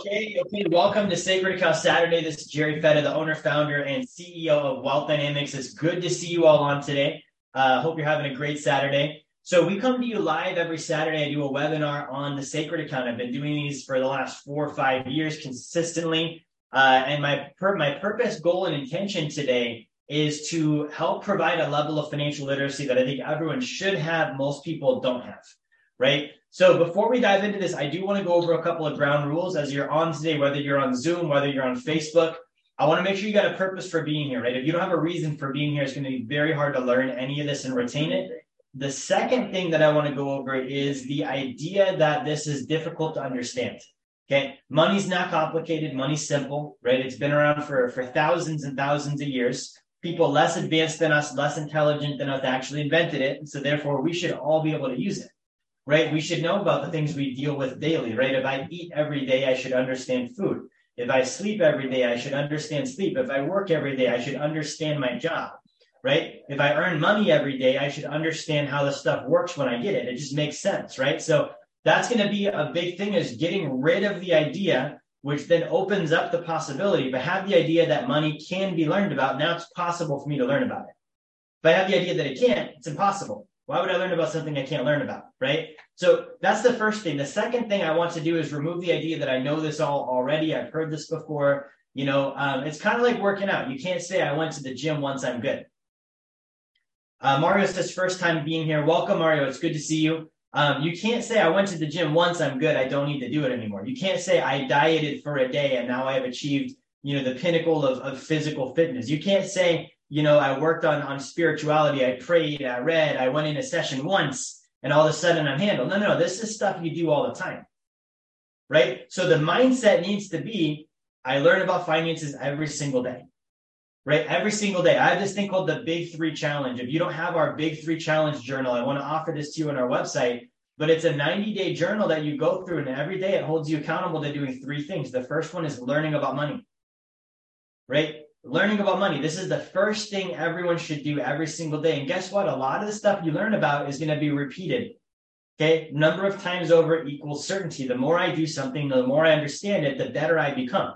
Okay, welcome to Sacred Account Saturday. This is Jerry Fetta, the owner, founder, and CEO of Wealth DynamX. It's good to see you all on today. Hope you're having a great Saturday. So we come to you live every Saturday. I do a webinar on the Sacred Account. I've been doing these for the last 4 or 5 years consistently. And my purpose, goal, and intention today is to help provide a level of financial literacy that I think everyone should have, most people don't have, right? So before we dive into this, I do want to go over a couple of ground rules as you're on today, whether you're on Zoom, whether you're on Facebook. I want to make sure you got a purpose for being here, right? If you don't have a reason for being here, it's going to be very hard to learn any of this and retain it. The second thing that I want to go over is the idea that this is difficult to understand, okay? Money's not complicated. Money's simple, right? It's been around for thousands and thousands of years. People less advanced than us, less intelligent than us actually invented it. So therefore, we should all be able to use it. Right? We should know about the things we deal with daily, right? If I eat every day, I should understand food. If I sleep every day, I should understand sleep. If I work every day, I should understand my job, right? If I earn money every day, I should understand how the stuff works when I get it. It just makes sense, right? So that's going to be a big thing, is getting rid of the idea, which then opens up the possibility. But have the idea that money can be learned about. Now it's possible for me to learn about it. If I have the idea that it can't, it's impossible. Why would I learn about something I can't learn about, right? So that's the first thing. The second thing I want to do is remove the idea that I know this all already. I've heard this before. You know, it's kind of like working out. You can't say I went to the gym once, I'm good. Mario says, first time being here. Welcome, Mario. It's good to see you. You can't say I went to the gym once, I'm good. I don't need to do it anymore. You can't say I dieted for a day and now I have achieved, you know, the pinnacle of physical fitness. You can't say, you know, I worked on spirituality, I prayed, I read, I went into session once, and all of a sudden I'm handled. No, this is stuff you do all the time, right? So the mindset needs to be, I learn about finances every single day, right? Every single day. I have this thing called the Big Three Challenge. If you don't have our Big Three Challenge journal, I want to offer this to you on our website, but it's a 90-day journal that you go through, and every day it holds you accountable to doing three things. The first one is learning about money, right? Learning about money. This is the first thing everyone should do every single day. And guess what? A lot of the stuff you learn about is going to be repeated. Okay. Number of times over equals certainty. The more I do something, the more I understand it, the better I become.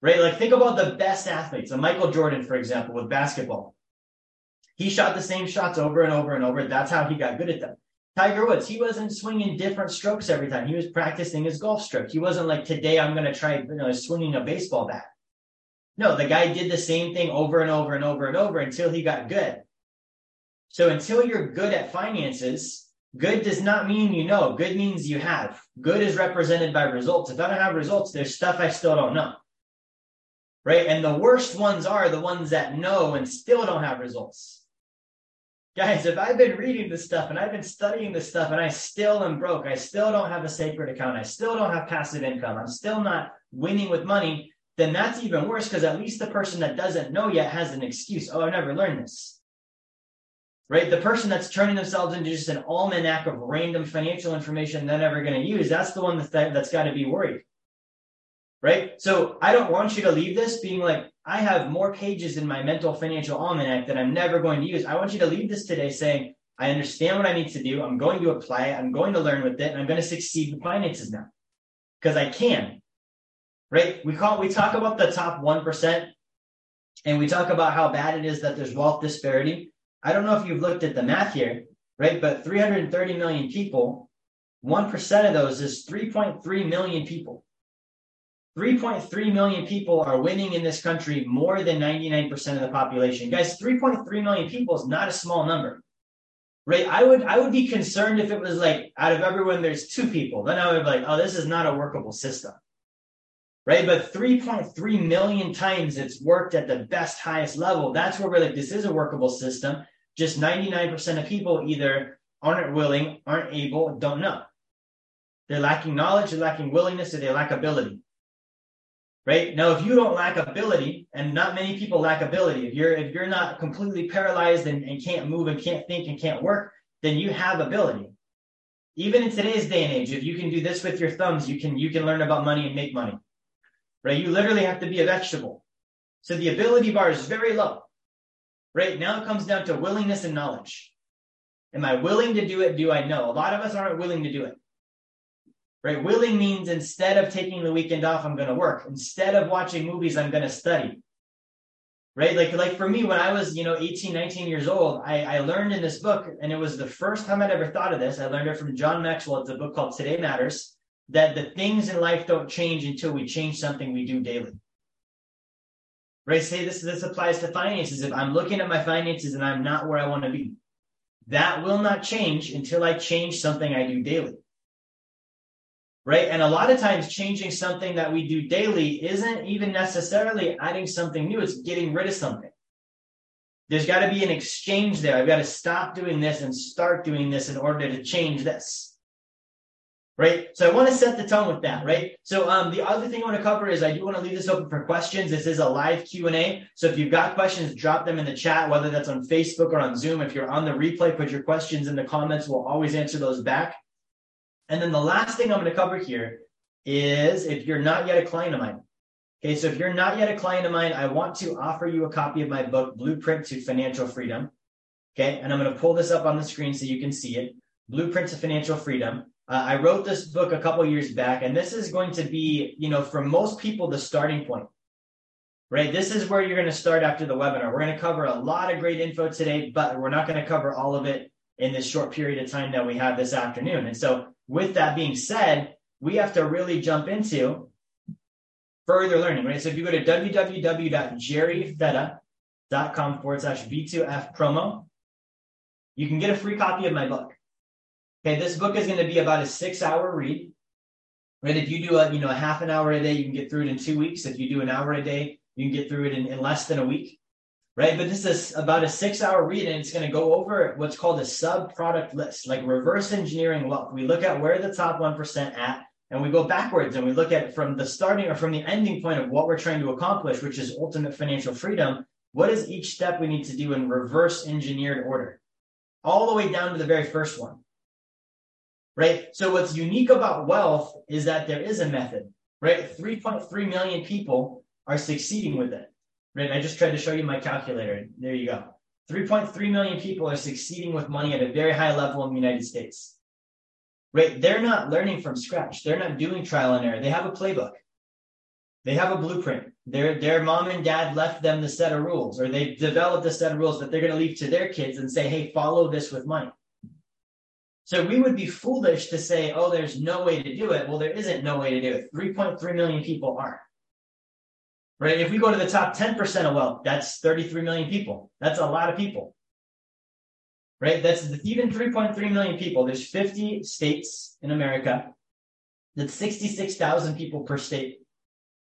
Right? Like think about the best athletes. Michael Jordan, for example, with basketball. He shot the same shots over and over and over. That's how he got good at them. Tiger Woods, he wasn't swinging different strokes every time. He was practicing his golf stroke. He wasn't like, today I'm going to try, swinging a baseball bat. No, the guy did the same thing over and over and over and over until he got good. So until you're good at finances, good does not mean you know. Good means you have. Good is represented by results. If I don't have results, there's stuff I still don't know, right? And the worst ones are the ones that know and still don't have results. Guys, if I've been reading this stuff and I've been studying this stuff and I still am broke, I still don't have a sacred account, I still don't have passive income, I'm still not winning with money, then that's even worse, because at least the person that doesn't know yet has an excuse. Oh, I never learned this, right? The person that's turning themselves into just an almanac of random financial information they're never going to use, that's the one that's got to be worried, right? So I don't want you to leave this being like, I have more pages in my mental financial almanac that I'm never going to use. I want you to leave this today saying, I understand what I need to do. I'm going to apply it. I'm going to learn with it. And I'm going to succeed with finances now because I can. Right? We talk about the top 1% and we talk about how bad it is that there's wealth disparity. I don't know if you've looked at the math here, right? But 330 million people, 1% of those is 3.3 million people. 3.3 million people are winning in this country more than 99% of the population. Guys, 3.3 million people is not a small number, right? I would be concerned if it was like out of everyone, there's 2 people. Then I would be like, oh, this is not a workable system. Right? But 3.3 million times it's worked at the best, highest level. That's where we're like, this is a workable system. Just 99% of people either aren't willing, aren't able, don't know. They're lacking knowledge, they're lacking willingness, or they lack ability. Right? Now, if you don't lack ability, and not many people lack ability, if you're not completely paralyzed and can't move and can't think and can't work, then you have ability. Even in today's day and age, if you can do this with your thumbs, you can learn about money and make money. Right? You literally have to be a vegetable. So the ability bar is very low. Right? Now it comes down to willingness and knowledge. Am I willing to do it? Do I know? A lot of us aren't willing to do it. right? Willing means instead of taking the weekend off, I'm going to work. Instead of watching movies, I'm going to study, right? Like for me, when I was, 18, 19 years old, I learned in this book, and it was the first time I'd ever thought of this. I learned it from John Maxwell. It's a book called Today Matters, that the things in life don't change until we change something we do daily. Right? Say this applies to finances. If I'm looking at my finances and I'm not where I want to be, that will not change until I change something I do daily. Right? And a lot of times changing something that we do daily isn't even necessarily adding something new. It's getting rid of something. There's got to be an exchange there. I've got to stop doing this and start doing this in order to change this. Right. So I want to set the tone with that. Right. So the other thing I want to cover is I do want to leave this open for questions. This is a live Q&A. So if you've got questions, drop them in the chat, whether that's on Facebook or on Zoom. If you're on the replay, put your questions in the comments. We'll always answer those back. And then the last thing I'm going to cover here is if you're not yet a client of mine. Okay. So if you're not yet a client of mine, I want to offer you a copy of my book, Blueprint to Financial Freedom. Okay. And I'm going to pull this up on the screen so you can see it. Blueprint to Financial Freedom. I wrote this book a couple years back, and this is going to be, for most people, the starting point, right? This is where you're going to start after the webinar. We're going to cover a lot of great info today, but we're not going to cover all of it in this short period of time that we have this afternoon. And so with that being said, we have to really jump into further learning, right? So if you go to www.jerryfetta.com/B2F promo, you can get a free copy of my book. Okay, this book is going to be about a 6-hour read, right? If you do a half an hour a day, you can get through it in 2 weeks. If you do an hour a day, you can get through it in less than a week, right? But this is about a 6-hour read, and it's going to go over what's called a sub-product list, like reverse engineering wealth. We look at where the top 1% at, and we go backwards, and we look at it from the starting or from the ending point of what we're trying to accomplish, which is ultimate financial freedom. What is each step we need to do in reverse engineered order, all the way down to the very first one? Right. So what's unique about wealth is that there is a method, right? 3.3 million people are succeeding with it, right? I just tried to show you my calculator. There you go. 3.3 million people are succeeding with money at a very high level in the United States, right? They're not learning from scratch. They're not doing trial and error. They have a playbook. They have a blueprint. Their mom and dad left them the set of rules, or they've developed a set of rules that they're going to leave to their kids and say, hey, follow this with money. So we would be foolish to say, oh, there's no way to do it. Well, there isn't no way to do it. 3.3 million people aren't. Right? If we go to the top 10% of wealth, that's 33 million people. That's a lot of people. Right? That's even 3.3 million people. There's 50 states in America. That's 66,000 people per state.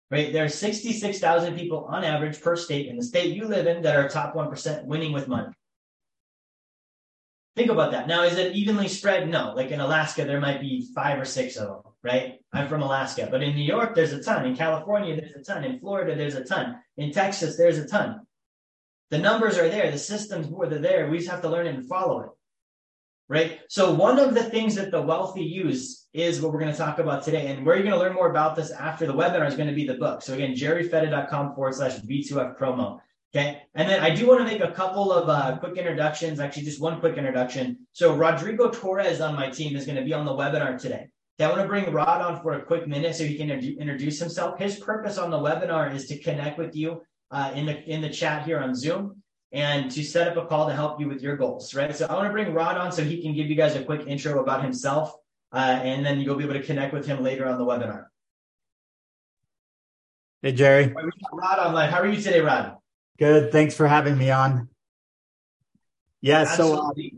Right? There are 66,000 people on average per state in the state you live in that are top 1% winning with money. Think about that. Now, is it evenly spread? No. Like in Alaska, there might be 5 or 6 of them, right? I'm from Alaska. But in New York, there's a ton. In California, there's a ton. In Florida, there's a ton. In Texas, there's a ton. The numbers are there. The systems are there. We just have to learn it and follow it, right? So one of the things that the wealthy use is what we're going to talk about today. And where you're going to learn more about this after the webinar is going to be the book. So again, jerryfetta.com/B2F promo. Okay. And then I do want to make a couple of quick introductions, actually just one quick introduction. So Rodrigo Torres on my team is going to be on the webinar today. Okay, I want to bring Rod on for a quick minute so he can introduce himself. His purpose on the webinar is to connect with you in the chat here on Zoom and to set up a call to help you with your goals, right? So I want to bring Rod on so he can give you guys a quick intro about himself, and then you'll be able to connect with him later on the webinar. Hey, Jerry. We got Rod online. How are you today, Rod? Good. Thanks for having me on. Yeah. Absolutely.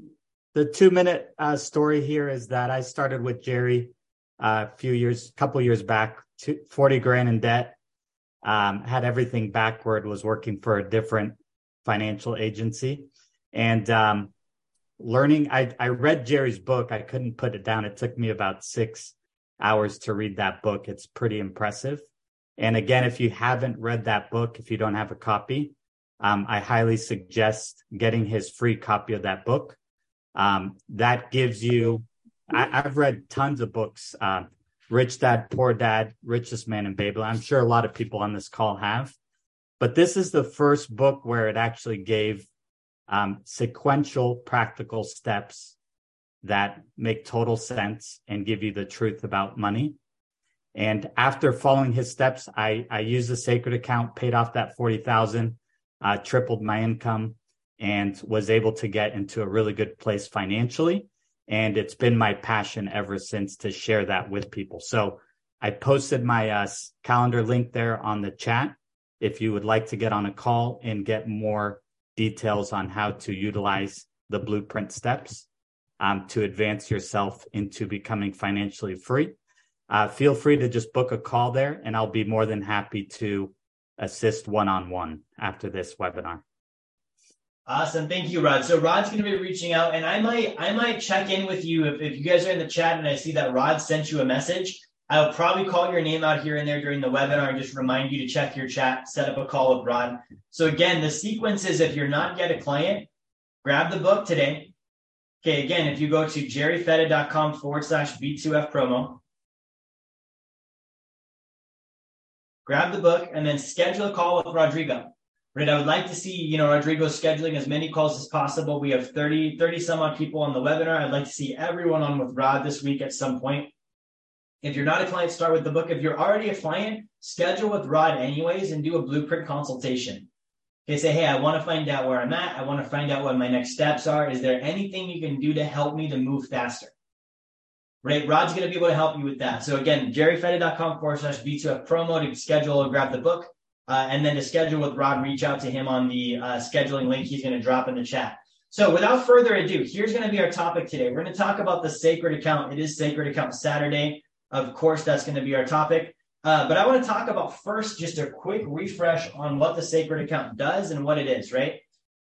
So the 2-minute story here is that I started with Jerry a couple years back, 40 grand in debt, had everything backward, was working for a different financial agency and learning. I read Jerry's book. I couldn't put it down. It took me about 6 hours to read that book. It's pretty impressive. And again, if you haven't read that book, if you don't have a copy, I highly suggest getting his free copy of that book. That gives you, I've read tons of books, Rich Dad, Poor Dad, Richest Man in Babylon. I'm sure a lot of people on this call have. But this is the first book where it actually gave sequential practical steps that make total sense and give you the truth about money. And after following his steps, I used the Sacred Account, paid off that $40,000, tripled my income, and was able to get into a really good place financially. And it's been my passion ever since to share that with people. So I posted my calendar link there on the chat if you would like to get on a call and get more details on how to utilize the blueprint steps to advance yourself into becoming financially free. Feel free to just book a call there, and I'll be more than happy to assist one-on-one after this webinar. Awesome. Thank you, Rod. So Rod's going to be reaching out, and I might check in with you if you guys are in the chat and I see that Rod sent you a message. I'll probably call your name out here and there during the webinar and just remind you to check your chat, set up a call with Rod. So again, the sequence is, if you're not yet a client, grab the book today. Okay. Again, if you go to jerryfetta.com/B2F promo, grab the book and then schedule a call with Rodrigo. Right, I would like to see, Rodrigo scheduling as many calls as possible. We have 30 some odd people on the webinar. I'd like to see everyone on with Rod this week at some point. If you're not a client, start with the book. If you're already a client, schedule with Rod anyways and do a blueprint consultation. Okay, say, hey, I want to find out where I'm at. I want to find out what my next steps are. Is there anything you can do to help me to move faster? Right, Rod's going to be able to help you with that. So again, jerryfetta.com/B2F promo to schedule or grab the book. And then to schedule with Rod, reach out to him on the scheduling link he's going to drop in the chat. So without further ado, here's going to be our topic today. We're going to talk about the Sacred Account. It is Sacred Account Saturday. Of course, that's going to be our topic. But I want to talk about first just a quick refresh on what the Sacred Account does and what it is, right?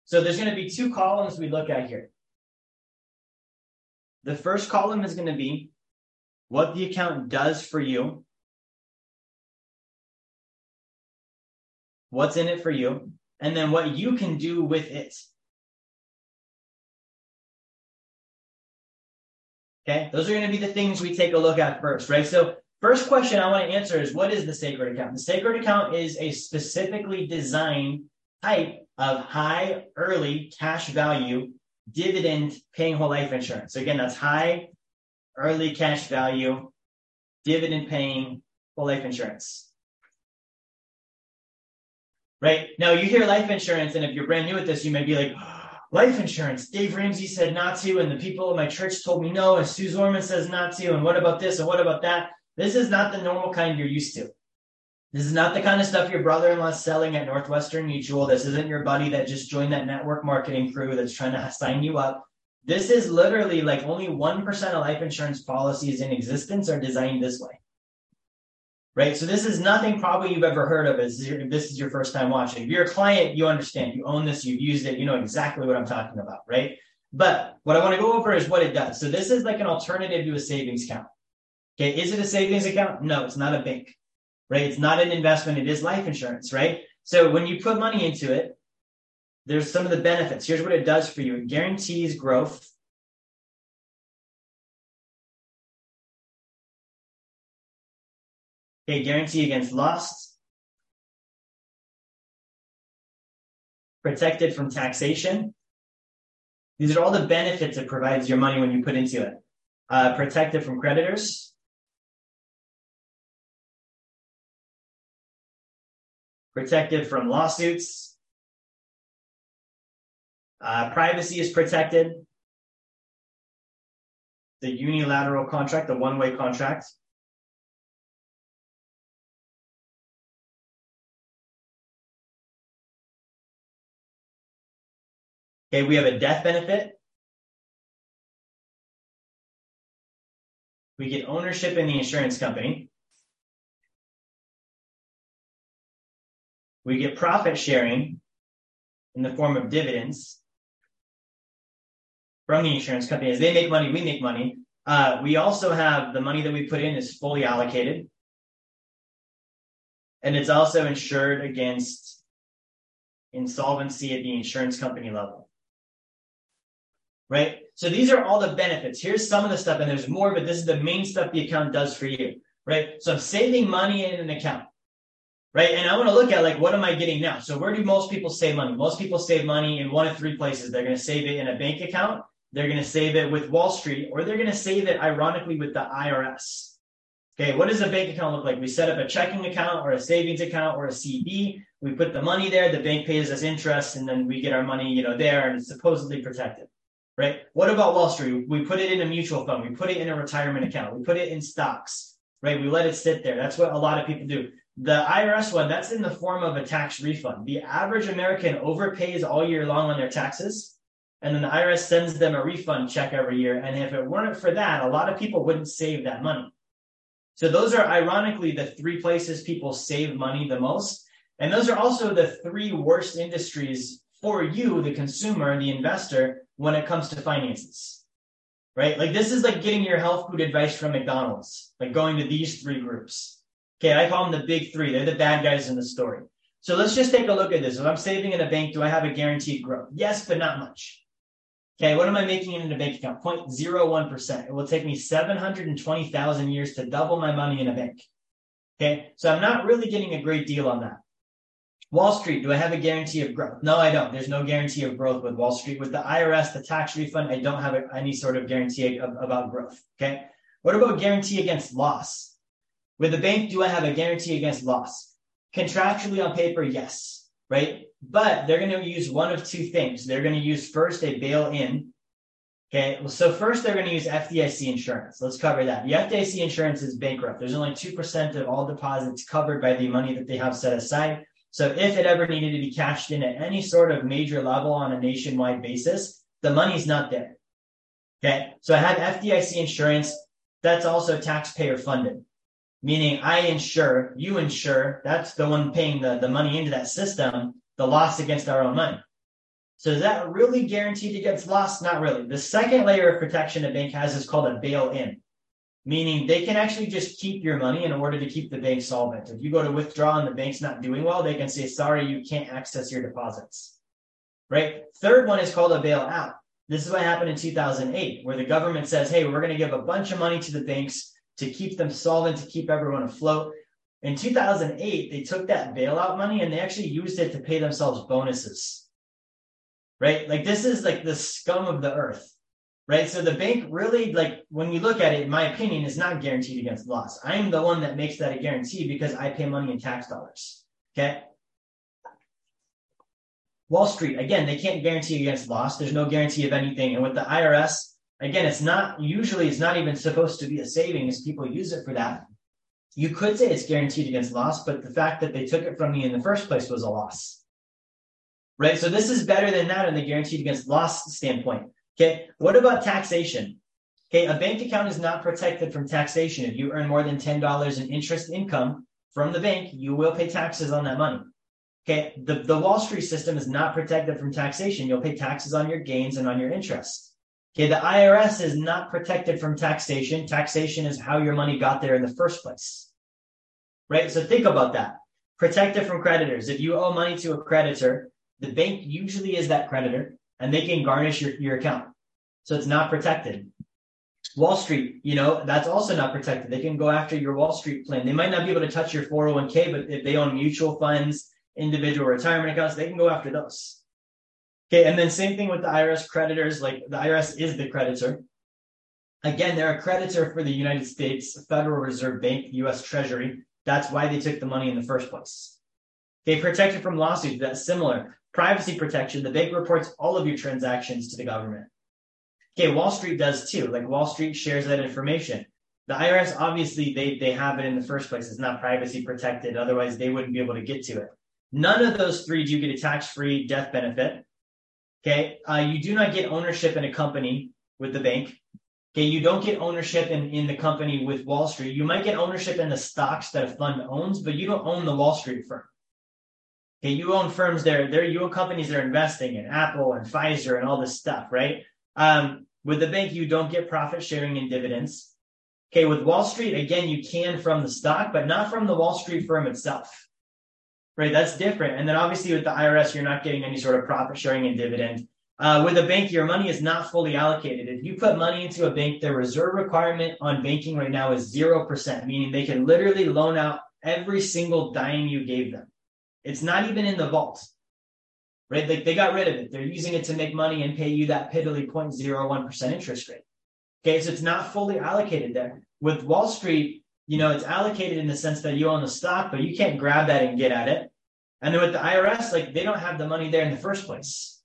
So there's going to be two columns we look at here. The first column is going to be what the account does for you. What's in it for you, and then what you can do with it. Okay, those are going to be the things we take a look at first, right? So first question I want to answer is, what is the Sacred Account? The Sacred Account is a specifically designed type of high early cash value dividend paying whole life insurance. So again, that's high early cash value dividend paying whole life insurance. Right? Now, you hear life insurance, and if you're brand new at this, you may be like, oh, life insurance, Dave Ramsey said not to, and the people in my church told me no, and Suze Orman says not to, and what about this, and what about that? This is not the normal kind you're used to. This is not the kind of stuff your brother-in-law's selling at Northwestern Mutual. This isn't your buddy that just joined that network marketing crew that's trying to sign you up. This is literally like only 1% of life insurance policies in existence are designed this way. Right? So this is nothing probably you've ever heard of. This is your first time watching. If you're a client, you understand. You own this. You've used it. You know exactly what I'm talking about, right? But what I want to go over is what it does. So this is like an alternative to a savings account. Okay, is it a savings account? No, it's not a bank, right? It's not an investment. It is life insurance, right? So when you put money into it, there's some of the benefits. Here's what it does for you. It guarantees growth. Okay, guarantee against loss, protected from taxation. These are all the benefits it provides your money when you put into it. Protected from creditors, protected from lawsuits, privacy is protected, the unilateral contract, the one-way contract. Okay, we have a death benefit. We get ownership in the insurance company. We get profit sharing in the form of dividends from the insurance company. As they make money, we make money. We also have the money that we put in is fully allocated. And it's also insured against insolvency at the insurance company level. Right? So these are all the benefits. Here's some of the stuff, and there's more, but this is the main stuff the account does for you, right? So I'm saving money in an account, right? And I want to look at, like, what am I getting now? So where do most people save money? Most people save money in one of three places. They're going to save it in a bank account. They're going to save it with Wall Street, or they're going to save it, ironically, with the IRS. Okay, what does a bank account look like? We set up a checking account or a savings account or a CD. We put the money there. The bank pays us interest, and then we get our money, there, and it's supposedly protected, right? What about Wall Street? We put it in a mutual fund. We put it in a retirement account. We put it in stocks, right? We let it sit there. That's what a lot of people do. The IRS one, that's in the form of a tax refund. The average American overpays all year long on their taxes, and then the IRS sends them a refund check every year. And if it weren't for that, a lot of people wouldn't save that money. So those are ironically the three places people save money the most. And those are also the three worst industries for you, the consumer, the investor, when it comes to finances, right? Like this is like getting your health food advice from McDonald's, like going to these three groups. Okay, I call them the big three. They're the bad guys in the story. So let's just take a look at this. If I'm saving in a bank, do I have a guaranteed growth? Yes, but not much. Okay, what am I making in a bank account? 0.01%. It will take me 720,000 years to double my money in a bank. Okay, so I'm not really getting a great deal on that. Wall Street, do I have a guarantee of growth? No, I don't. There's no guarantee of growth with Wall Street. With the IRS, the tax refund, I don't have any sort of guarantee about growth. Okay, what about guarantee against loss? With the bank, do I have a guarantee against loss? Contractually on paper, yes, right? But they're going to use one of two things. They're going to use first a bail-in. Okay, so first they're going to use FDIC insurance. Let's cover that. The FDIC insurance is bankrupt. There's only 2% of all deposits covered by the money that they have set aside. So if it ever needed to be cashed in at any sort of major level on a nationwide basis, the money's not there. Okay, so I had FDIC insurance. That's also taxpayer funded. Meaning I insure, you insure, that's the one paying the money into that system, the loss against our own money. So is that really guaranteed against loss? Not really. The second layer of protection a bank has is called a bail-in, meaning they can actually just keep your money in order to keep the bank solvent. If you go to withdraw and the bank's not doing well, they can say, sorry, you can't access your deposits, right? Third one is called a bailout. This is what happened in 2008, where the government says, hey, we're going to give a bunch of money to the banks to keep them solvent, to keep everyone afloat. In 2008, they took that bailout money and they actually used it to pay themselves bonuses, right? Like this is like the scum of the earth, right? So the bank really, like when you look at it, in my opinion, is not guaranteed against loss. I'm the one that makes that a guarantee because I pay money in tax dollars, okay? Wall Street, again, they can't guarantee against loss. There's no guarantee of anything. And with the IRS, again, it's not even supposed to be a savings. People use it for that. You could say it's guaranteed against loss, but the fact that they took it from me in the first place was a loss, right? So this is better than that in the guaranteed against loss standpoint, okay? What about taxation? Okay, a bank account is not protected from taxation. If you earn more than $10 in interest income from the bank, you will pay taxes on that money, okay? The Wall Street system is not protected from taxation. You'll pay taxes on your gains and on your interest. Okay, the IRS is not protected from taxation. Taxation is how your money got there in the first place, right? So think about that. Protected from creditors. If you owe money to a creditor, the bank usually is that creditor, and they can garnish your account. So it's not protected. Wall Street, that's also not protected. They can go after your Wall Street plan. They might not be able to touch your 401k, but if they own mutual funds, individual retirement accounts, they can go after those. Okay, and then same thing with the IRS creditors, like the IRS is the creditor. Again, they're a creditor for the United States Federal Reserve Bank, U.S. Treasury. That's why they took the money in the first place. They protect it from lawsuits. That's similar. Privacy protection. The bank reports all of your transactions to the government. Okay, Wall Street does too. Like Wall Street shares that information. The IRS, obviously, they have it in the first place. It's not privacy protected. Otherwise, they wouldn't be able to get to it. None of those three do get a tax-free death benefit. Okay, you do not get ownership in a company with the bank. Okay, you don't get ownership in the company with Wall Street. You might get ownership in the stocks that a fund owns, but you don't own the Wall Street firm. Okay, you own firms there, you own companies that are investing in Apple and Pfizer and all this stuff, right? With the bank, you don't get profit sharing and dividends. Okay, with Wall Street, again, you can from the stock, but not from the Wall Street firm itself. Right, that's different. And then obviously with the IRS, you're not getting any sort of profit sharing and dividend. With a bank, your money is not fully allocated. If you put money into a bank, their reserve requirement on banking right now is 0%, meaning they can literally loan out every single dime you gave them. It's not even in the vault. right? Like they got rid of it. They're using it to make money and pay you that piddly 0.01% interest rate. Okay, so it's not fully allocated there. With Wall Street, you know, it's allocated in the sense that you own the stock, but you can't grab that and get at it. And then with the IRS, like they don't have the money there in the first place,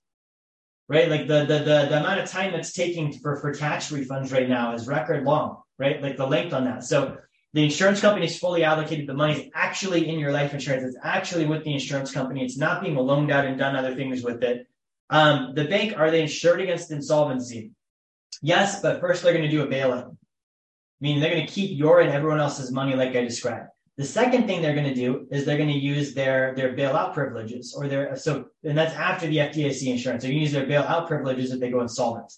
right? Like the amount of time it's taking for tax refunds right now is record long, right? Like the length on that. So the insurance company is fully allocated. The money is actually in your life insurance. It's actually with the insurance company. It's not being loaned out and done other things with it. The bank, are they insured against insolvency? Yes, but first they're going to do a bailout. Meaning they're going to keep your and everyone else's money like I described. The second thing they're going to do is they're going to use their bailout privileges or and that's after the FDIC insurance. They're going to use their bailout privileges if they go insolvent,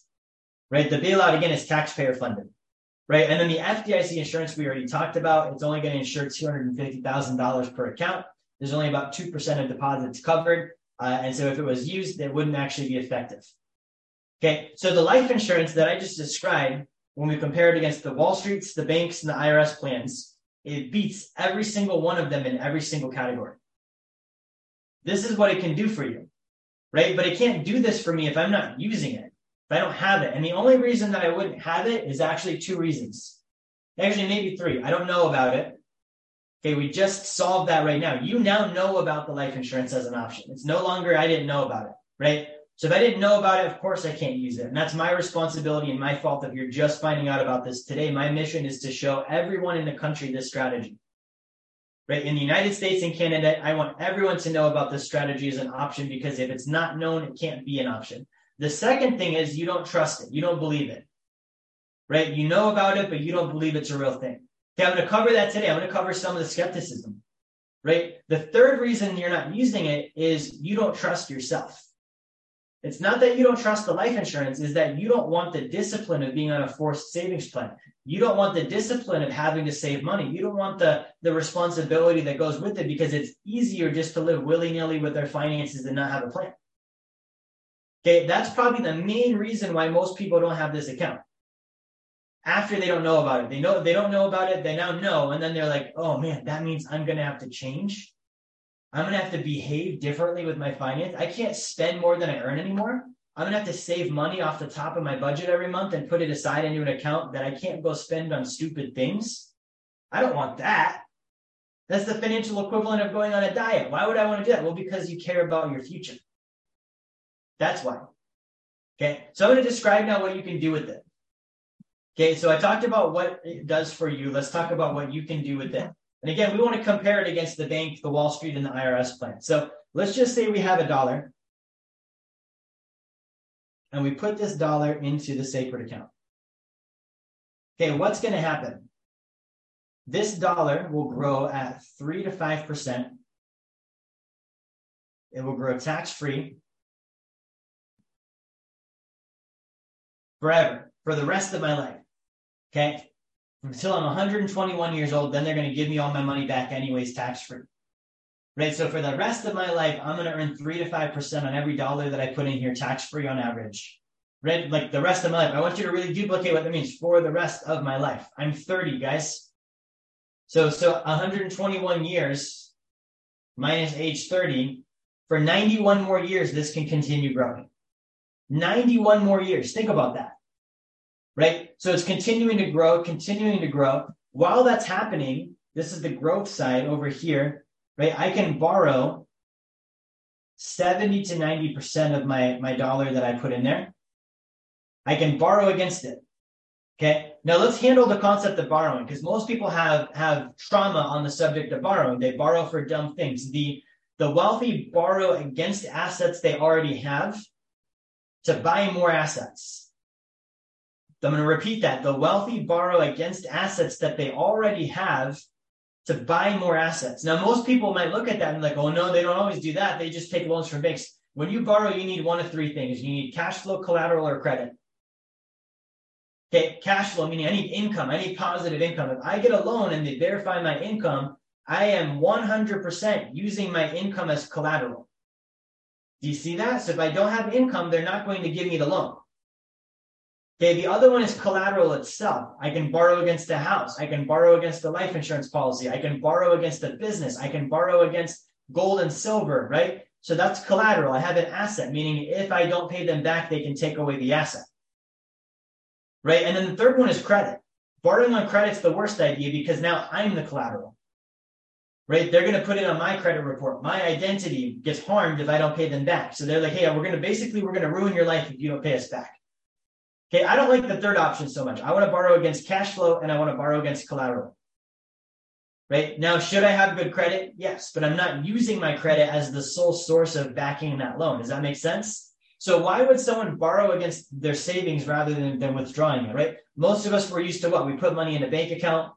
right? The bailout, again, is taxpayer funded, right? And then the FDIC insurance we already talked about, it's only going to insure $250,000 per account. There's only about 2% of deposits covered. And so if it was used, it wouldn't actually be effective. Okay, so the life insurance that I just described, when we compare it against the Wall Streets, the banks, and the IRS plans, it beats every single one of them in every single category. This is what it can do for you, right? But it can't do this for me if I'm not using it, if I don't have it. And the only reason that I wouldn't have it is actually two reasons. Actually, maybe three. I don't know about it. Okay, we just solved that right now. You now know about the life insurance as an option. It's no longer I didn't know about it, right? So if I didn't know about it, of course I can't use it. And that's my responsibility and my fault if you're just finding out about this today. My mission is to show everyone in the country this strategy, right? In the United States and Canada, I want everyone to know about this strategy as an option because if it's not known, it can't be an option. The second thing is you don't trust it. You don't believe it, right? You know about it, but you don't believe it's a real thing. Okay, I'm going to cover that today. I'm going to cover some of the skepticism, right? The third reason you're not using it is you don't trust yourself. It's not that you don't trust the life insurance, is that you don't want the discipline of being on a forced savings plan. You don't want the discipline of having to save money. You don't want the responsibility that goes with it because it's easier just to live willy-nilly with their finances and not have a plan. Okay, that's probably the main reason why most people don't have this account. After they don't know about it, they don't know about it, they now know, and then they're like, oh man, that means I'm going to have to change. I'm going to have to behave differently with my finance. I can't spend more than I earn anymore. I'm going to have to save money off the top of my budget every month and put it aside into an account that I can't go spend on stupid things. I don't want that. That's the financial equivalent of going on a diet. Why would I want to do that? Well, because you care about your future. That's why. Okay. So I'm going to describe now what you can do with it. Okay. So I talked about what it does for you. Let's talk about what you can do with it. And again, we want to compare it against the bank, the Wall Street, and the IRS plan. So let's just say we have $1 and we put this dollar into the sacred account. Okay, what's going to happen? This dollar will grow at 3 to 5%. It will grow tax-free forever, for the rest of my life. Okay? Until I'm 121 years old, then they're going to give me all my money back anyways, tax-free, right? So for the rest of my life, I'm going to earn 3 to 5% on every dollar that I put in here, tax-free on average, right? Like the rest of my life. I want you to really duplicate what that means for the rest of my life. I'm 30, guys. So 121 years minus age 30, for 91 more years, this can continue growing. 91 more years. Think about that. Right? So it's continuing to grow. While that's happening, this is the growth side over here, right? I can borrow 70 to 90% of my dollar that I put in there. I can borrow against it. Okay. Now let's handle the concept of borrowing because most people have trauma on the subject of borrowing. They borrow for dumb things. The wealthy borrow against assets they already have to buy more assets. I'm going to repeat that. The wealthy borrow against assets that they already have to buy more assets. Now, most people might look at that and like, oh, no, they don't always do that. They just take loans from banks. When you borrow, you need one of three things. You need cash flow, collateral, or credit. Okay, cash flow, meaning I need income. I need positive income. If I get a loan and they verify my income, I am 100% using my income as collateral. Do you see that? So if I don't have income, they're not going to give me the loan. Okay, the other one is collateral itself. I can borrow against a house. I can borrow against a life insurance policy. I can borrow against a business. I can borrow against gold and silver, right? So that's collateral. I have an asset, meaning if I don't pay them back, they can take away the asset. Right? And then the third one is credit. Borrowing on credit's the worst idea because now I'm the collateral. Right? They're going to put it on my credit report. My identity gets harmed if I don't pay them back. So they're like, hey, we're going to ruin your life if you don't pay us back. Okay, I don't like the third option so much. I want to borrow against cash flow and I want to borrow against collateral. Right? Now, should I have good credit? Yes, but I'm not using my credit as the sole source of backing that loan. Does that make sense? So why would someone borrow against their savings rather than withdrawing it, right? Most of us were used to what? We put money in a bank account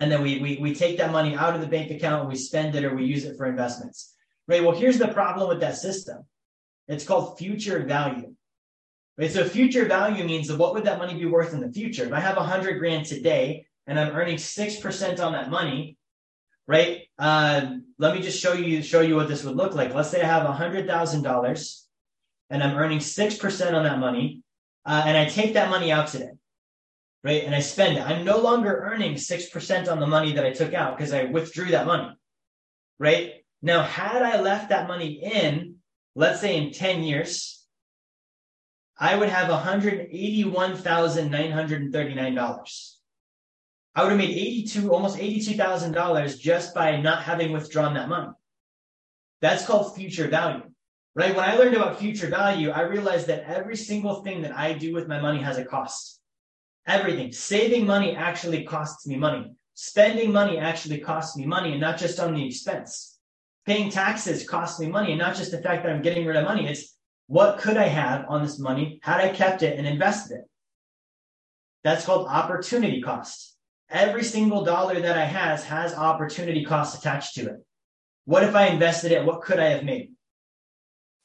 and then we take that money out of the bank account and we spend it or we use it for investments, right? Well, here's the problem with that system. It's called future value, right? So future value means that what would that money be worth in the future? If I have 100 grand today and I'm earning 6% on that money, right? Let me just show you what this would look like. Let's say I have $100,000 and I'm earning 6% on that money and I take that money out today. Right? And I spend it. I'm no longer earning 6% on the money that I took out because I withdrew that money. Right? Now, had I left that money in, let's say in 10 years, I would have $181,939. I would have made almost $82,000 just by not having withdrawn that money. That's called future value. Right? When I learned about future value, I realized that every single thing that I do with my money has a cost. Everything. Saving money actually costs me money. Spending money actually costs me money, and not just on the expense. Paying taxes costs me money, and not just the fact that I'm getting rid of money. It's what could I have on this money had I kept it and invested it? That's called opportunity cost. Every single dollar that I has opportunity cost attached to it. What if I invested it? What could I have made?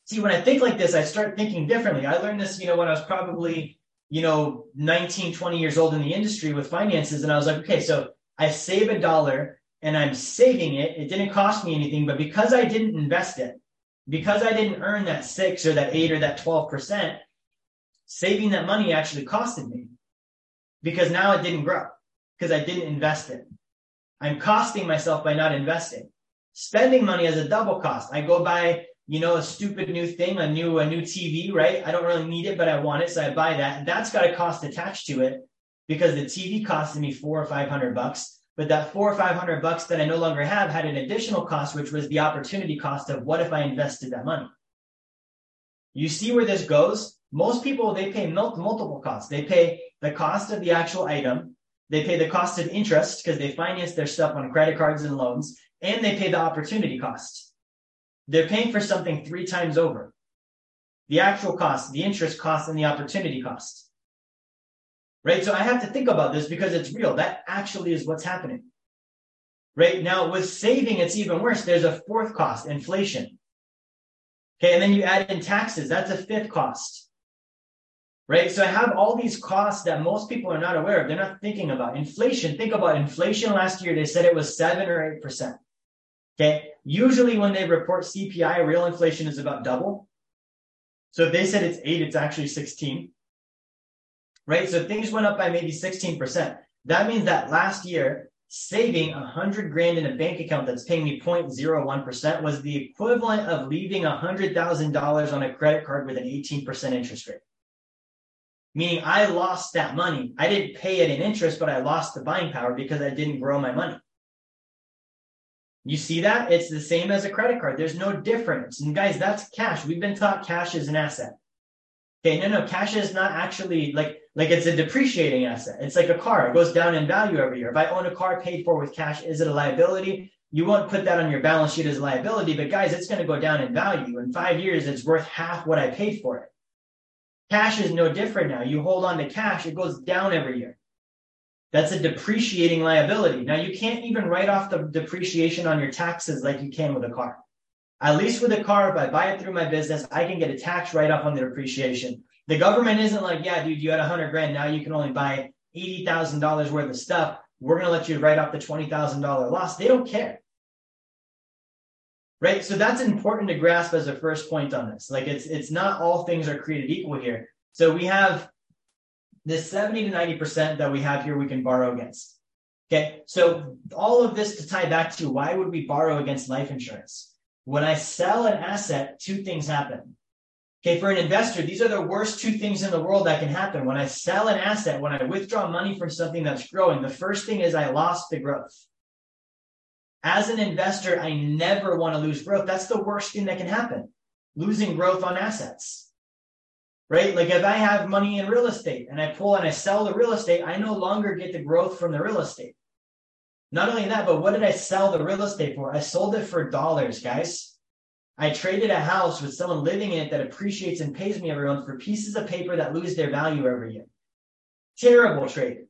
See, when I think like this, I start thinking differently. I learned this, when I was probably 19, 20 years old in the industry with finances. And I was like, okay, so I save $1 and I'm saving it. It didn't cost me anything, but because I didn't invest it, because I didn't earn that 6 or that 8 or that 12%, saving that money actually costed me because now it didn't grow because I didn't invest it. I'm costing myself by not investing. Spending money as a double cost. I go buy a stupid new thing, a new TV, right? I don't really need it, but I want it. So I buy that. And that's got a cost attached to it because the TV costed me $400 or $500. But that $400 or $500 that I no longer have had an additional cost, which was the opportunity cost of what if I invested that money? You see where this goes? Most people, they pay multiple costs. They pay the cost of the actual item. They pay the cost of interest because they finance their stuff on credit cards and loans, and they pay the opportunity cost. They're paying for something 3 times over. The actual cost, the interest cost, and the opportunity cost. Right? So I have to think about this because it's real. That actually is what's happening. Right? Now with saving, it's even worse. There's a 4th cost, inflation. Okay. And then you add in taxes. That's a 5th cost. Right? So I have all these costs that most people are not aware of. They're not thinking about inflation. Think about inflation last year. They said it was 7 or 8%. Okay. Usually when they report CPI, real inflation is about double. So if they said it's 8, it's actually 16, right? So things went up by maybe 16%. That means that last year, saving $100,000 in a bank account that's paying me 0.01% was the equivalent of leaving $100,000 on a credit card with an 18% interest rate. Meaning I lost that money. I didn't pay it in interest, but I lost the buying power because I didn't grow my money. You see that? It's the same as a credit card. There's no difference. And guys, that's cash. We've been taught cash is an asset. Okay, no, cash is not actually like it's a depreciating asset. It's like a car. It goes down in value every year. If I own a car paid for with cash, is it a liability? You won't put that on your balance sheet as a liability, but guys, it's going to go down in value. In 5 years, it's worth half what I paid for it. Cash is no different now. You hold on to cash, it goes down every year. That's a depreciating liability. Now, you can't even write off the depreciation on your taxes like you can with a car. At least with a car, if I buy it through my business, I can get a tax write-off on the depreciation. The government isn't like, yeah, dude, you had $100,000. Now you can only buy $80,000 worth of stuff. We're going to let you write off the $20,000 loss. They don't care. Right? So that's important to grasp as a first point on this. Like it's not all things are created equal here. So we have this 70 to 90% that we have here, we can borrow against. Okay. So all of this to tie back to why would we borrow against life insurance? When I sell an asset, two things happen. Okay, for an investor, these are the worst two things in the world that can happen. When I sell an asset, when I withdraw money from something that's growing, the first thing is I lost the growth. As an investor, I never want to lose growth. That's the worst thing that can happen, losing growth on assets, right? Like if I have money in real estate and I pull and I sell the real estate, I no longer get the growth from the real estate. Not only that, but what did I sell the real estate for? I sold it for dollars, guys. I traded a house with someone living in it that appreciates and pays me every month for pieces of paper that lose their value every year. Terrible trade.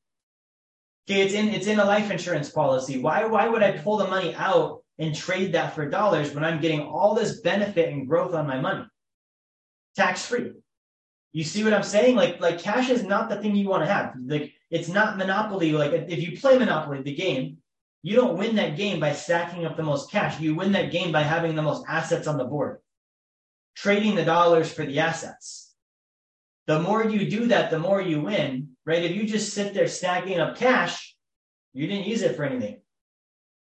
Okay, it's in a life insurance policy. Why would I pull the money out and trade that for dollars when I'm getting all this benefit and growth on my money? Tax-free. You see what I'm saying? Like cash is not the thing you want to have. Like it's not Monopoly. Like if you play Monopoly, the game, you don't win that game by stacking up the most cash. You win that game by having the most assets on the board, trading the dollars for the assets. The more you do that, the more you win, right? If you just sit there stacking up cash, you didn't use it for anything.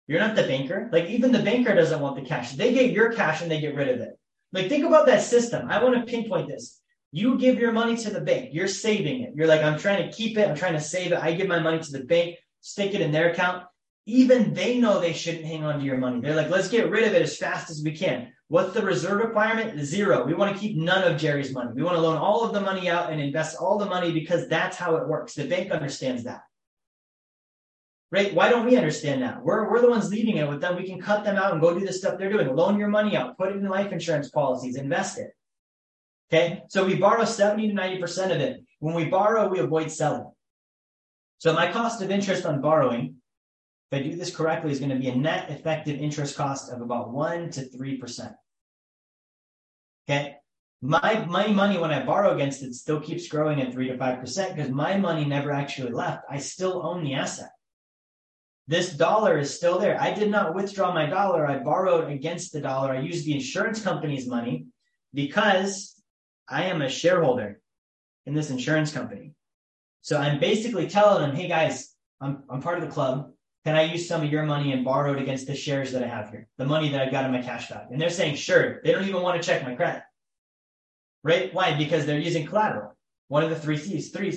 You're not the banker. Like even the banker doesn't want the cash. They get your cash and they get rid of it. Like think about that system. I want to pinpoint this. You give your money to the bank. You're saving it. You're like, I'm trying to keep it. I'm trying to save it. I give my money to the bank, stick it in their account. Even they know they shouldn't hang on to your money. They're like, let's get rid of it as fast as we can. What's the reserve requirement? Zero. We want to keep none of Jerry's money. We want to loan all of the money out and invest all the money because that's how it works. The bank understands that, right? Why don't we understand that? We're the ones leaving it with them. We can cut them out and go do the stuff they're doing. Loan your money out, put it in life insurance policies, invest it. Okay. So we borrow 70 to 90% of it. When we borrow, we avoid selling. So my cost of interest on borrowing, if I do this correctly, is going to be a net effective interest cost of about 1 to 3%. Okay. My money, when I borrow against it, still keeps growing at 3 to 5% because my money never actually left. I still own the asset. This dollar is still there. I did not withdraw my dollar. I borrowed against the dollar. I used the insurance company's money because I am a shareholder in this insurance company. So I'm basically telling them, hey guys, I'm part of the club. Can I use some of your money and borrow it against the shares that I have here, the money that I've got in my cash value? And they're saying, sure. They don't even want to check my credit, right? Why? Because they're using collateral. One of the three C's. They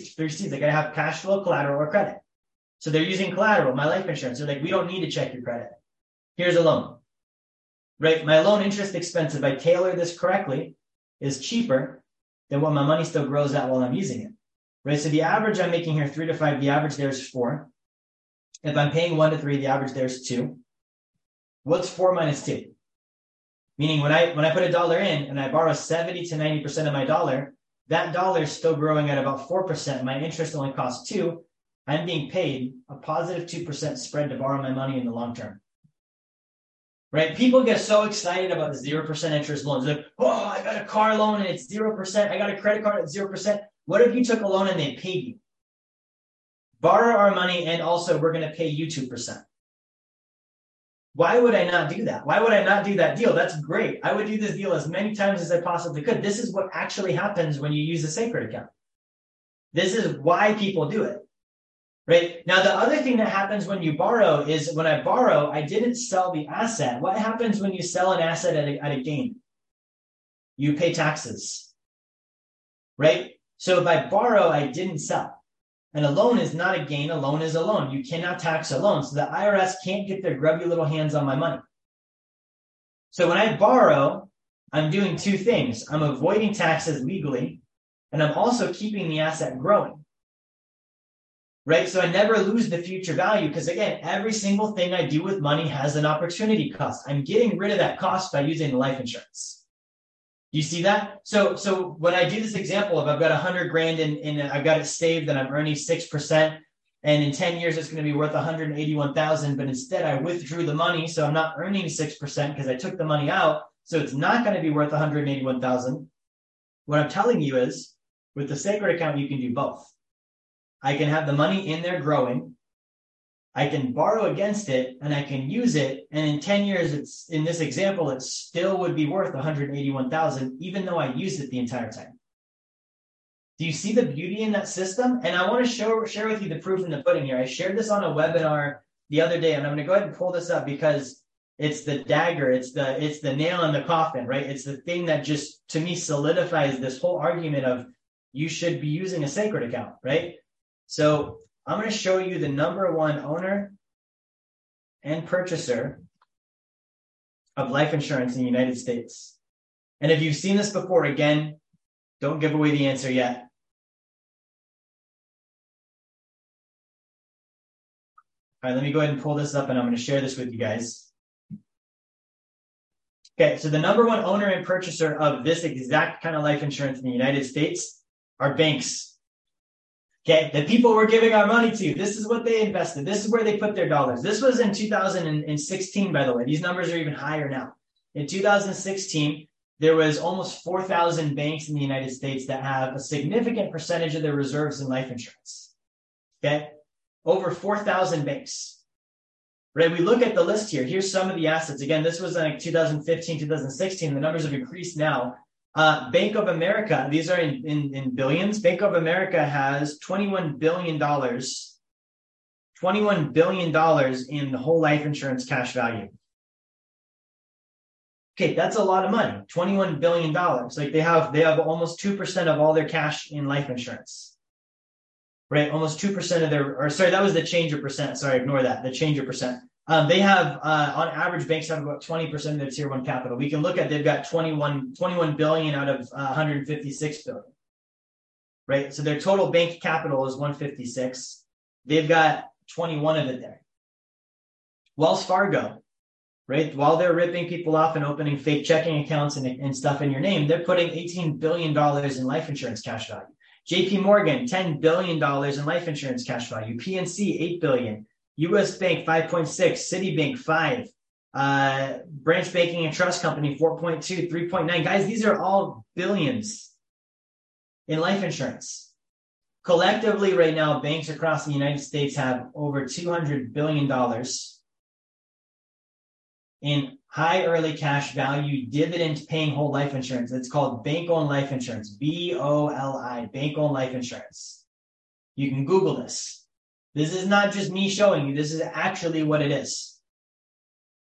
got to have cash flow, collateral, or credit. So they're using collateral, my life insurance. They're like, we don't need to check your credit. Here's a loan, right? My loan interest expense, if I tailor this correctly, is cheaper than what my money still grows at while I'm using it, right? So the average I'm making here, 3 to 5, the average there is 4. If I'm paying 1 to 3, the average there is 2. What's 4 minus 2? Meaning when I put a dollar in and I borrow 70 to 90% of my dollar, that dollar is still growing at about 4%. My interest only costs 2. I'm being paid a positive 2% spread to borrow my money in the long term. Right? People get so excited about the 0% interest loans. They're like, oh, I got a car loan and it's 0%. I got a credit card at 0%. What if you took a loan and they paid you? Borrow our money and also we're going to pay you 2%. Why would I not do that? Why would I not do that deal? That's great. I would do this deal as many times as I possibly could. This is what actually happens when you use a sacred account. This is why people do it. Right? Now, the other thing that happens when you borrow is when I borrow, I didn't sell the asset. What happens when you sell an asset at a gain? You pay taxes. Right? So if I borrow, I didn't sell. And a loan is not a gain. A loan is a loan. You cannot tax a loan. So the IRS can't get their grubby little hands on my money. So when I borrow, I'm doing two things. I'm avoiding taxes legally, and I'm also keeping the asset growing. Right? So I never lose the future value because, again, every single thing I do with money has an opportunity cost. I'm getting rid of that cost by using life insurance. You see that? So when I do this example, if I've got $100,000 and I've got it saved and I'm earning 6%, and in 10 years, it's going to be worth $181,000, but instead I withdrew the money. So I'm not earning 6% because I took the money out. So it's not going to be worth $181,000. What I'm telling you is with the sacred account, you can do both. I can have the money in there growing. I can borrow against it and I can use it. And in 10 years, it's in this example, it still would be worth $181,000, even though I used it the entire time. Do you see the beauty in that system? And I want to share with you the proof in the pudding here. I shared this on a webinar the other day, and I'm going to go ahead and pull this up because It's the dagger. It's the nail in the coffin, right? It's the thing that just, to me, solidifies this whole argument of you should be using a sacred account, right? So I'm going to show you the number one owner and purchaser of life insurance in the United States. And if you've seen this before, again, don't give away the answer yet. All right, let me go ahead and pull this up, and I'm going to share this with you guys. Okay, so the number one owner and purchaser of this exact kind of life insurance in the United States are banks. Okay, the people we're giving our money to, this is what they invested. This is where they put their dollars. This was in 2016, by the way. These numbers are even higher now. In 2016, there was almost 4,000 banks in the United States that have a significant percentage of their reserves in life insurance. Okay, over 4,000 banks. Right, we look at the list here. Here's some of the assets. Again, this was like 2015, 2016. The numbers have increased now. Bank of America, these are in billions. Bank of America has $21 billion, $21 billion in the whole life insurance cash value. Okay, that's a lot of money, $21 billion. Like they have almost 2% of all their cash in life insurance. Right, almost 2% of their, or sorry, that was the change of percent. Sorry, ignore that, the change of percent. They have, on average, banks have about 20% of their tier one capital. We can look at, they've got 21 billion out of 156 billion, right? So their total bank capital is 156. They've got 21 of it there. Wells Fargo, right? While they're ripping people off and opening fake checking accounts and stuff in your name, they're putting $18 billion in life insurance cash value. JPMorgan, $10 billion in life insurance cash value. PNC, $8 billion. U.S. Bank, 5.6. Citibank, 5. Branch Banking and Trust Company, 4.2, 3.9. Guys, these are all billions in life insurance. Collectively, right now, banks across the United States have over $200 billion in high early cash value, dividend-paying whole life insurance. It's called bank-owned life insurance, B-O-L-I, bank-owned life insurance. You can Google this. This is not just me showing you. This is actually what it is,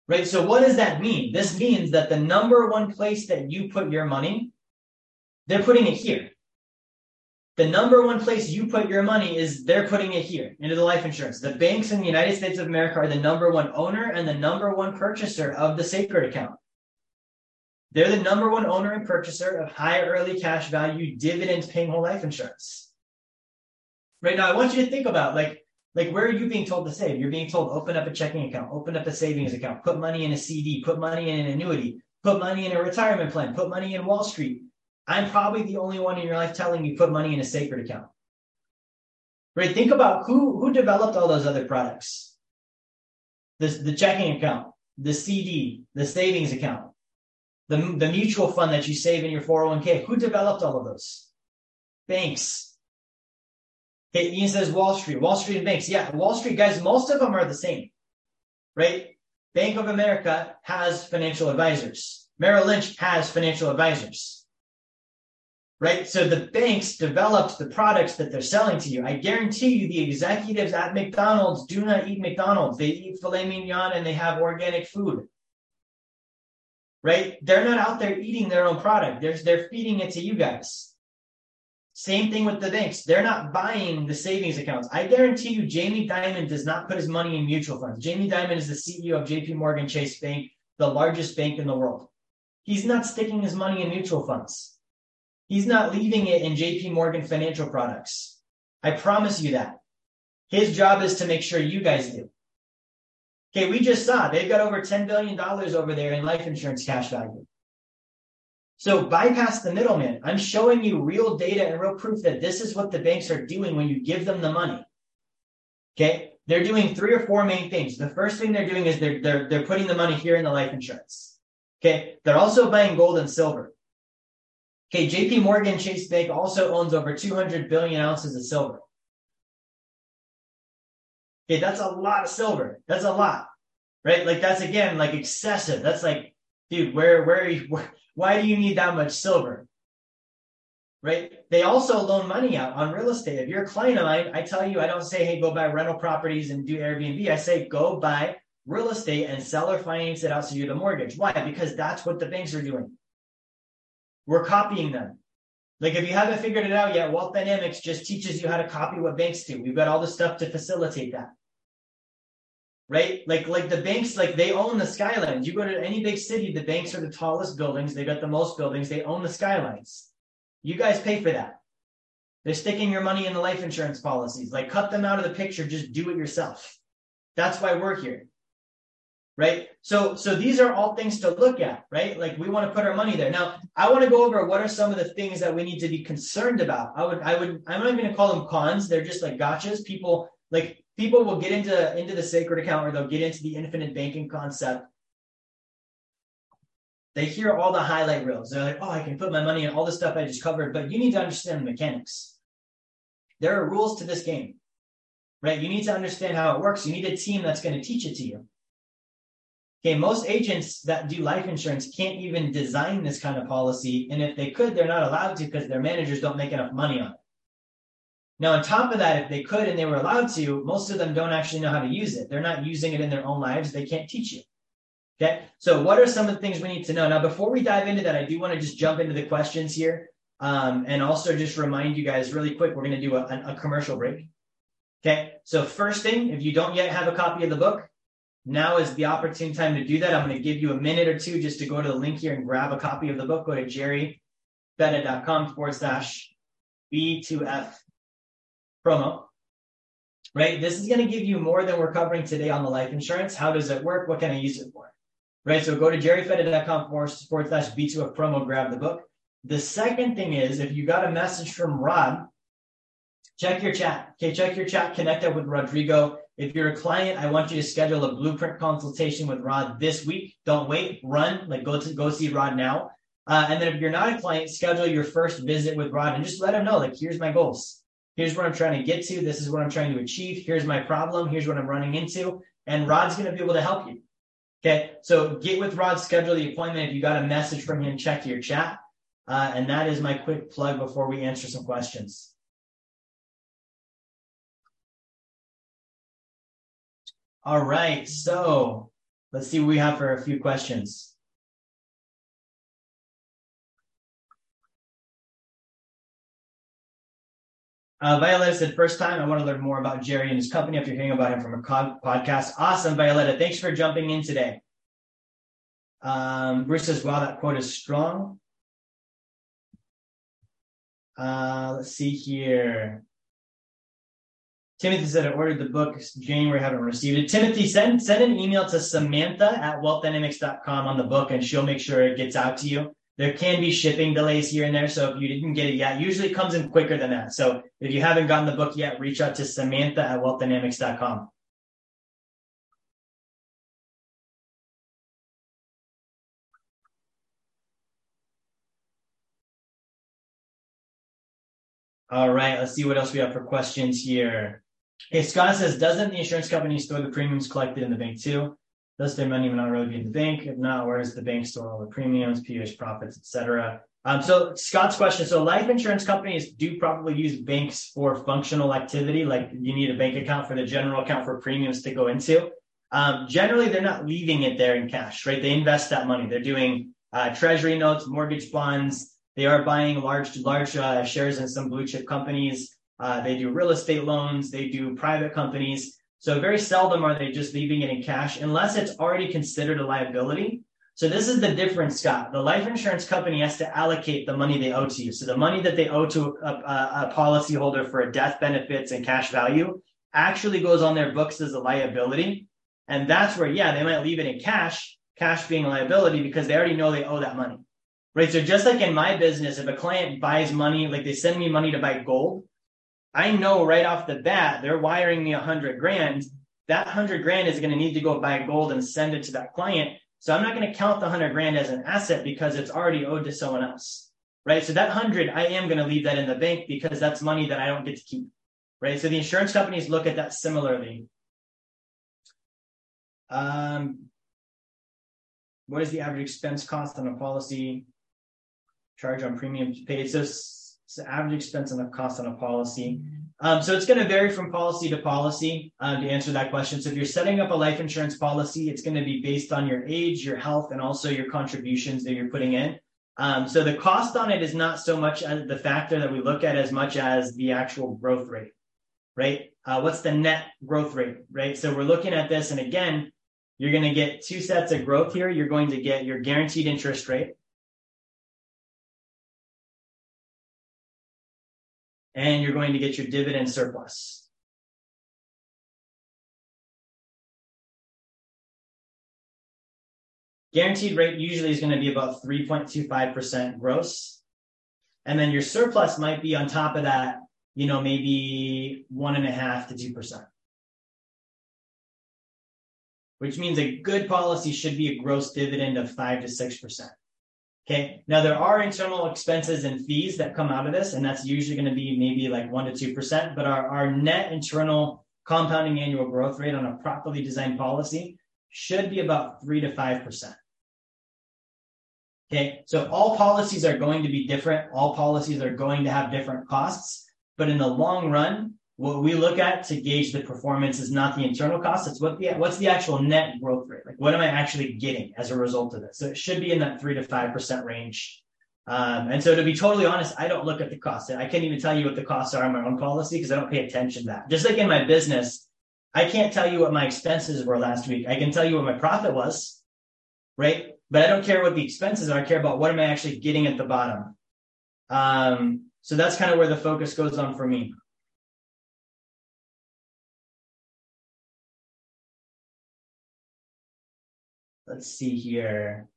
right? So what does that mean? This means that the number one place that you put your money, they're putting it here. The number one place you put your money is they're putting it here into the life insurance. The banks in the United States of America are the number one owner and the number one purchaser of the sacred account. They're the number one owner and purchaser of high early cash value dividends paying whole life insurance. Right now, I want you to think about like where are you being told to save? You're being told open up a checking account, open up a savings account, put money in a CD, put money in an annuity, put money in a retirement plan, put money in Wall Street. I'm probably the only one in your life telling you put money in a sacred account, right? Think about who developed all those other products, the checking account, the CD, the savings account, the mutual fund that you save in your 401k. Who developed all of those? Banks. Okay, Ian says Wall Street and banks. Yeah, Wall Street, guys, most of them are the same, right? Bank of America has financial advisors. Merrill Lynch has financial advisors. Right? So the banks developed the products that they're selling to you. I guarantee you the executives at McDonald's do not eat McDonald's. They eat filet mignon and they have organic food. Right? They're not out there eating their own product. They're feeding it to you guys. Same thing with the banks. They're not buying the savings accounts. I guarantee you Jamie Dimon does not put his money in mutual funds. Jamie Dimon is the CEO of JPMorgan Chase Bank, the largest bank in the world. He's not sticking his money in mutual funds. He's not leaving it in JPMorgan financial products. I promise you that. His job is to make sure you guys do. Okay, we just saw they've got over $10 billion over there in life insurance cash value. So bypass the middleman. I'm showing you real data and real proof that this is what the banks are doing when you give them the money. Okay, they're doing three or four main things. The first thing they're doing is they're putting the money here in the life insurance. Okay, they're also buying gold and silver. Okay, JPMorgan Chase Bank also owns over 200 billion ounces of silver. Okay, that's a lot of silver. That's a lot, right? Like that's, again, like excessive. That's like, dude, where why do you need that much silver, right? They also loan money out on real estate. If you're a client of mine, I tell you, I don't say, hey, go buy rental properties and do Airbnb. I say, go buy real estate and seller finance it out so you have a mortgage. Why? Because that's what the banks are doing. We're copying them. Like, if you haven't figured it out yet, Wealth DynamX just teaches you how to copy what banks do. We've got all the stuff to facilitate that, right? Like the banks, like they own the skylines. You go to any big city, the banks are the tallest buildings. They got the most buildings. They own the skylines. You guys pay for that. They're sticking your money in the life insurance policies. Like, cut them out of the picture. Just do it yourself. That's why we're here, right? So these are all things to look at, right? Like, we want to put our money there. Now, I want to go over what are some of the things that we need to be concerned about. I'm not even going to call them cons. They're just like gotchas. People will get into the sacred account, or they'll get into the infinite banking concept. They hear all the highlight reels. They're like, oh, I can put my money in all the stuff I just covered, but you need to understand the mechanics. There are rules to this game, right? You need to understand how it works. You need a team that's going to teach it to you. Okay, most agents that do life insurance can't even design this kind of policy. And if they could, they're not allowed to because their managers don't make enough money on it. Now, on top of that, if they could and they were allowed to, most of them don't actually know how to use it. They're not using it in their own lives. They can't teach you. Okay, so what are some of the things we need to know? Now, before we dive into that, I do want to just jump into the questions here, and also just remind you guys really quick, we're going to do a commercial break. Okay, so first thing, if you don't yet have a copy of the book, now is the opportune time to do that. I'm going to give you a minute or two just to go to the link here and grab a copy of the book. Go to jerryfetta.com/B2F promo. Right? This is going to give you more than we're covering today on the life insurance. How does it work? What can I use it for? Right, so go to jerryfetta.com/B2F promo, grab the book. The second thing is, if you got a message from Rod, check your chat. Okay, check your chat, connect up with Rodrigo. If you're a client, I want you to schedule a blueprint consultation with Rod this week. Don't wait, run, like go see Rod now. And then if you're not a client, schedule your first visit with Rod and just let him know, like, here's my goals. Here's what I'm trying to get to. This is what I'm trying to achieve. Here's my problem. Here's what I'm running into. And Rod's going to be able to help you. Okay, so get with Rod, schedule the appointment. If you got a message from him, check your chat. And that is my quick plug before we answer some questions. All right, so let's see what we have for a few questions. Violetta said, first time, I want to learn more about Jerry and his company after hearing about him from a podcast. Awesome, Violetta. Thanks for jumping in today. Bruce says, wow, that quote is strong. Let's see here. Timothy said, I ordered the book January, haven't received it. Timothy, send an email to Samantha@wealthdynamx.com on the book, and she'll make sure it gets out to you. There can be shipping delays here and there, so if you didn't get it yet, it usually comes in quicker than that. So if you haven't gotten the book yet, reach out to Samantha@wealthdynamX.com. All right, let's see what else we have for questions here. Okay, Scott says, doesn't the insurance company store the premiums collected in the bank too? Does their money not really be in the bank? If not, where does the bank store all the premiums, POH profits, et cetera? So Scott's question. So life insurance companies do probably use banks for functional activity. Like, you need a bank account for the general account for premiums to go into. Generally, they're not leaving it there in cash, right? They invest that money. They're doing treasury notes, mortgage bonds. They are buying large shares in some blue chip companies. They do real estate loans. They do private companies. So very seldom are they just leaving it in cash unless it's already considered a liability. So this is the difference, Scott. The life insurance company has to allocate the money they owe to you. So the money that they owe to a policyholder for death benefits and cash value actually goes on their books as a liability. And that's where, yeah, they might leave it in cash, cash being a liability because they already know they owe that money, right? So just like in my business, if a client buys money, like they send me money to buy gold, I know right off the bat, they're wiring me $100,000. That $100,000 is going to need to go buy gold and send it to that client. So I'm not going to count the $100,000 as an asset because it's already owed to someone else, right? So that $100,000, I am going to leave that in the bank because that's money that I don't get to keep, right? So the insurance companies look at that similarly. What is the average expense cost on a policy charge on premiums paid? So average expense and the cost on a policy. So it's going to vary from policy to policy to answer that question. So if you're setting up a life insurance policy, it's going to be based on your age, your health, and also your contributions that you're putting in. So the cost on it is not so much as the factor that we look at as much as the actual growth rate, right? What's the net growth rate, right? So we're looking at this. And again, you're going to get two sets of growth here. You're going to get your guaranteed interest rate. And you're going to get your dividend surplus. Guaranteed rate usually is going to be about 3.25% gross. And then your surplus might be on top of that, you know, maybe 1.5 to 2%. Which means a good policy should be a gross dividend of 5 to 6%. Okay. Now there are internal expenses and fees that come out of this, and that's usually going to be maybe like 1 to 2%, but our net internal compounding annual growth rate on a properly designed policy should be about 3 to 5%. Okay. So all policies are going to be different. All policies are going to have different costs, but in the long run, what we look at to gauge the performance is not the internal cost. It's what's the actual net growth rate? Like, what am I actually getting as a result of this? So it should be in that 3 to 5% range. And so to be totally honest, I don't look at the cost. I can't even tell you what the costs are on my own policy because I don't pay attention to that. Just like in my business, I can't tell you what my expenses were last week. I can tell you what my profit was, right? But I don't care what the expenses are. I care about what am I actually getting at the bottom. So that's kind of where the focus goes on for me. Let's see here.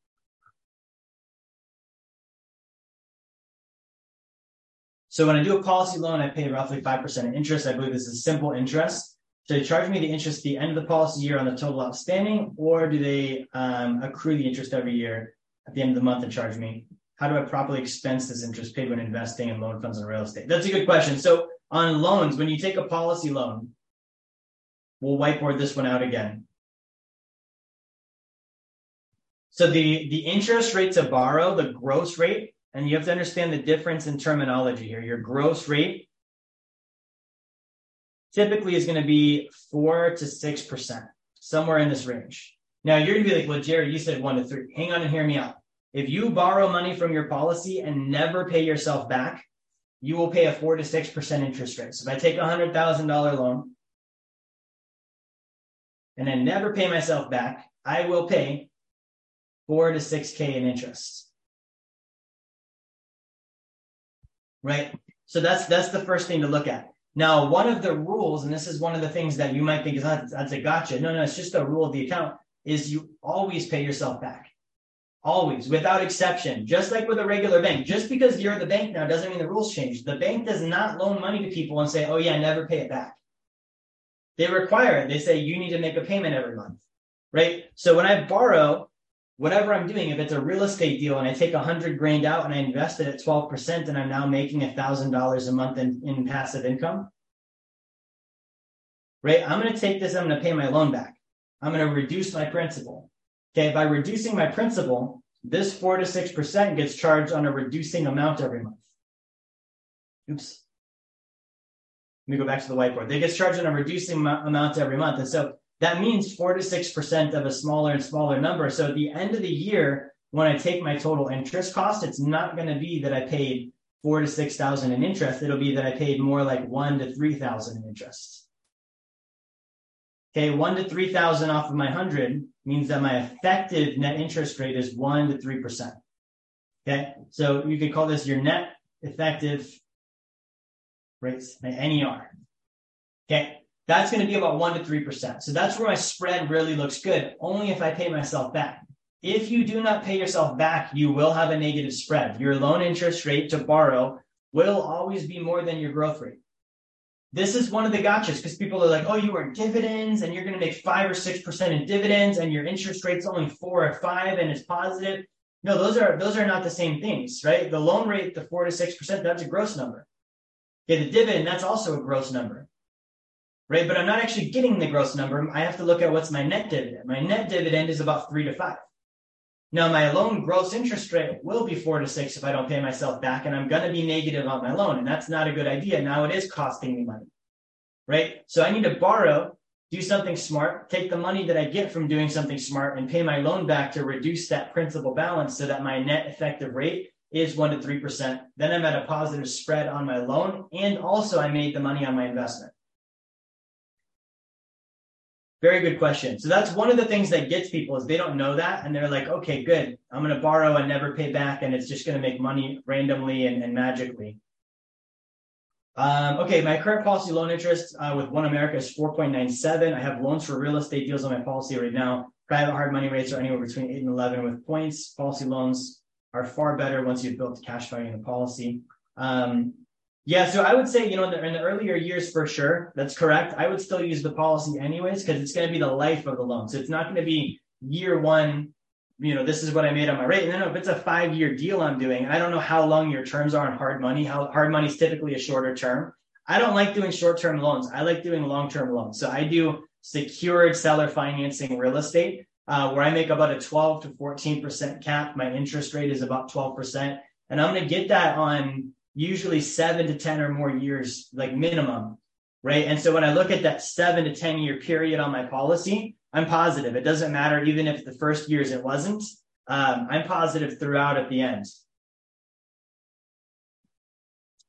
So when I do a policy loan, I pay roughly 5% interest. I believe this is simple interest. Do they charge me the interest at the end of the policy year on the total outstanding, or do they accrue the interest every year at the end of the month and charge me? How do I properly expense this interest paid when investing in loan funds and real estate? That's a good question. So on loans, when you take a policy loan, we'll whiteboard this one out again. So the interest rate to borrow, the gross rate, and you have to understand the difference in terminology here. Your gross rate typically is going to be 4 to 6%, somewhere in this range. Now, you're going to be like, well, Jerry, you said 1 to 3. Hang on and hear me out. If you borrow money from your policy and never pay yourself back, you will pay a 4 to 6% interest rate. So if I take a $100,000 loan and I never pay myself back, I will pay $4,000 to $6,000 in interest, right? So that's the first thing to look at. Now, one of the rules, and this is one of the things that you might think is that's a gotcha. No, it's just a rule of the account, is you always pay yourself back. Always, without exception, just like with a regular bank. Just because you're the bank now doesn't mean the rules change. The bank does not loan money to people and say, oh yeah, never pay it back. They require it. They say, you need to make a payment every month, right? So when I borrow, whatever I'm doing, if it's a real estate deal and I take $100,000 out and I invest it at 12% and I'm now making $1,000 a month in passive income, right? I'm going to take this, I'm going to pay my loan back. I'm going to reduce my principal. Okay. By reducing my principal, this 4 to 6% gets charged on a reducing amount every month. Oops. Let me go back to the whiteboard. They get charged on a reducing amount every month. And so that means 4 to 6% of a smaller and smaller number. So at the end of the year, when I take my total interest cost, it's not going to be that I paid $4,000 to $6,000 in interest. It'll be that I paid more like $1,000 to $3,000 in interest. Okay, $1,000 to $3,000 off of my 100 means that my effective net interest rate is 1 to 3%. Okay, so you could call this your net effective rates, my NER. Okay. That's going to be about 1 to 3%. So that's where my spread really looks good, only if I pay myself back. If you do not pay yourself back, you will have a negative spread. Your loan interest rate to borrow will always be more than your growth rate. This is one of the gotchas because people are like, oh, you earn dividends and you're going to make 5 or 6% in dividends and your interest rate's only 4 or 5 and it's positive. No, those are not the same things, right? The loan rate, the 4 to 6%, that's a gross number. Yeah, the dividend, that's also a gross number. Right? But I'm not actually getting the gross number. I have to look at what's my net dividend. My net dividend is about 3 to 5. Now, my loan gross interest rate will be 4 to 6 if I don't pay myself back, and I'm going to be negative on my loan, and that's not a good idea. Now it is costing me money, right? So I need to borrow, do something smart, take the money that I get from doing something smart and pay my loan back to reduce that principal balance so that my net effective rate is 1 to 3%. Then I'm at a positive spread on my loan, and also I made the money on my investment. Very good question. So that's one of the things that gets people is they don't know that. And they're like, okay, good. I'm going to borrow and never pay back. And it's just going to make money randomly and magically. Okay. My current policy loan interest with One America is 4.97. I have loans for real estate deals on my policy right now. Private hard money rates are anywhere between 8 and 11 with points. Policy loans are far better once you've built the cash value in the policy. Yeah, so I would say, you know, in the earlier years, for sure, that's correct. I would still use the policy anyways, because it's going to be the life of the loan. So it's not going to be year one, you know, this is what I made on my rate. And then if it's a 5-year deal I'm doing, I don't know how long your terms are on hard money. How hard money is typically a shorter term. I don't like doing short-term loans. I like doing long-term loans. So I do secured seller financing real estate, where I make about a 12 to 14% cap. My interest rate is about 12%. And I'm going to get that on usually 7 to 10 or more years, like minimum, right? And so when I look at that 7 to 10 year period on my policy, I'm positive. It doesn't matter even if the first years it wasn't. I'm positive throughout at the end.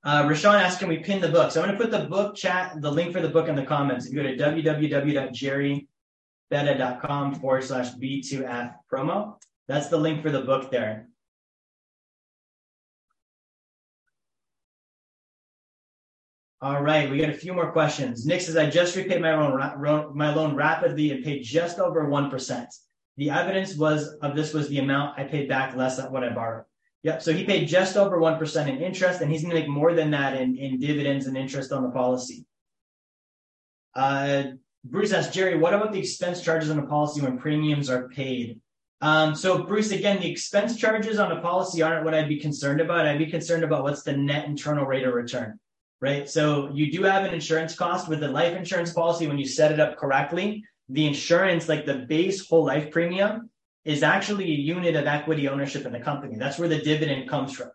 Rashawn asked, can we pin the book? So I'm going to put the book chat, the link for the book in the comments. If you go to www.jerryfetta.com/B2F promo, that's the link for the book there. All right, we got a few more questions. Nick says, I just repaid my loan rapidly and paid just over 1%. The evidence was the amount I paid back less than what I borrowed. Yep, so he paid just over 1% in interest, and he's going to make more than that in dividends and interest on the policy. Bruce asked, Jerry, what about the expense charges on a policy when premiums are paid? So Bruce, again, the expense charges on a policy aren't what I'd be concerned about. I'd be concerned about what's the net internal rate of return. Right? So you do have an insurance cost with the life insurance policy. When you set it up correctly, the insurance, like the base whole life premium, is actually a unit of equity ownership in the company. That's where the dividend comes from,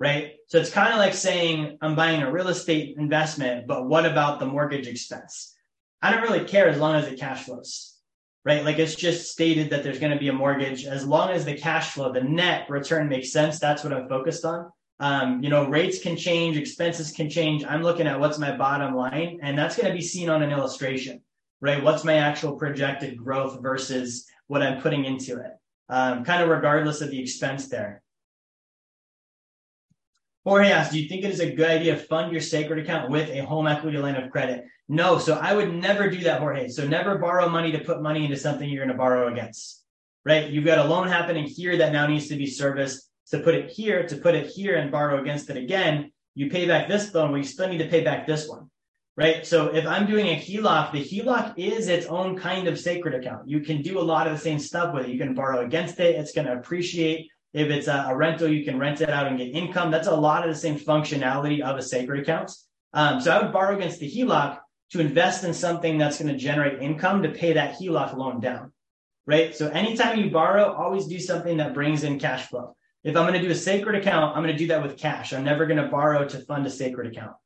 right? So it's kind of like saying I'm buying a real estate investment, but what about the mortgage expense? I don't really care as long as it cash flows, right? Like it's just stated that there's going to be a mortgage. As long as the cash flow, the net return makes sense, that's what I'm focused on. You know, rates can change, expenses can change. I'm looking at what's my bottom line, and that's going to be seen on an illustration, right? What's my actual projected growth versus what I'm putting into it, kind of regardless of the expense there. Jorge asks, do you think it is a good idea to fund your sacred account with a home equity line of credit? No, so I would never do that, Jorge. So never borrow money to put money into something you're going to borrow against, right? You've got a loan happening here that now needs to be serviced. To put it here and borrow against it again, you pay back this loan, well, you still need to pay back this one, right? So if I'm doing a HELOC, the HELOC is its own kind of sacred account. You can do a lot of the same stuff with it. You can borrow against it. It's going to appreciate. If it's a rental, you can rent it out and get income. That's a lot of the same functionality of a sacred account. So I would borrow against the HELOC to invest in something that's going to generate income to pay that HELOC loan down, right? So anytime you borrow, always do something that brings in cash flow. If I'm going to do a sacred account, I'm going to do that with cash. I'm never going to borrow to fund a sacred account.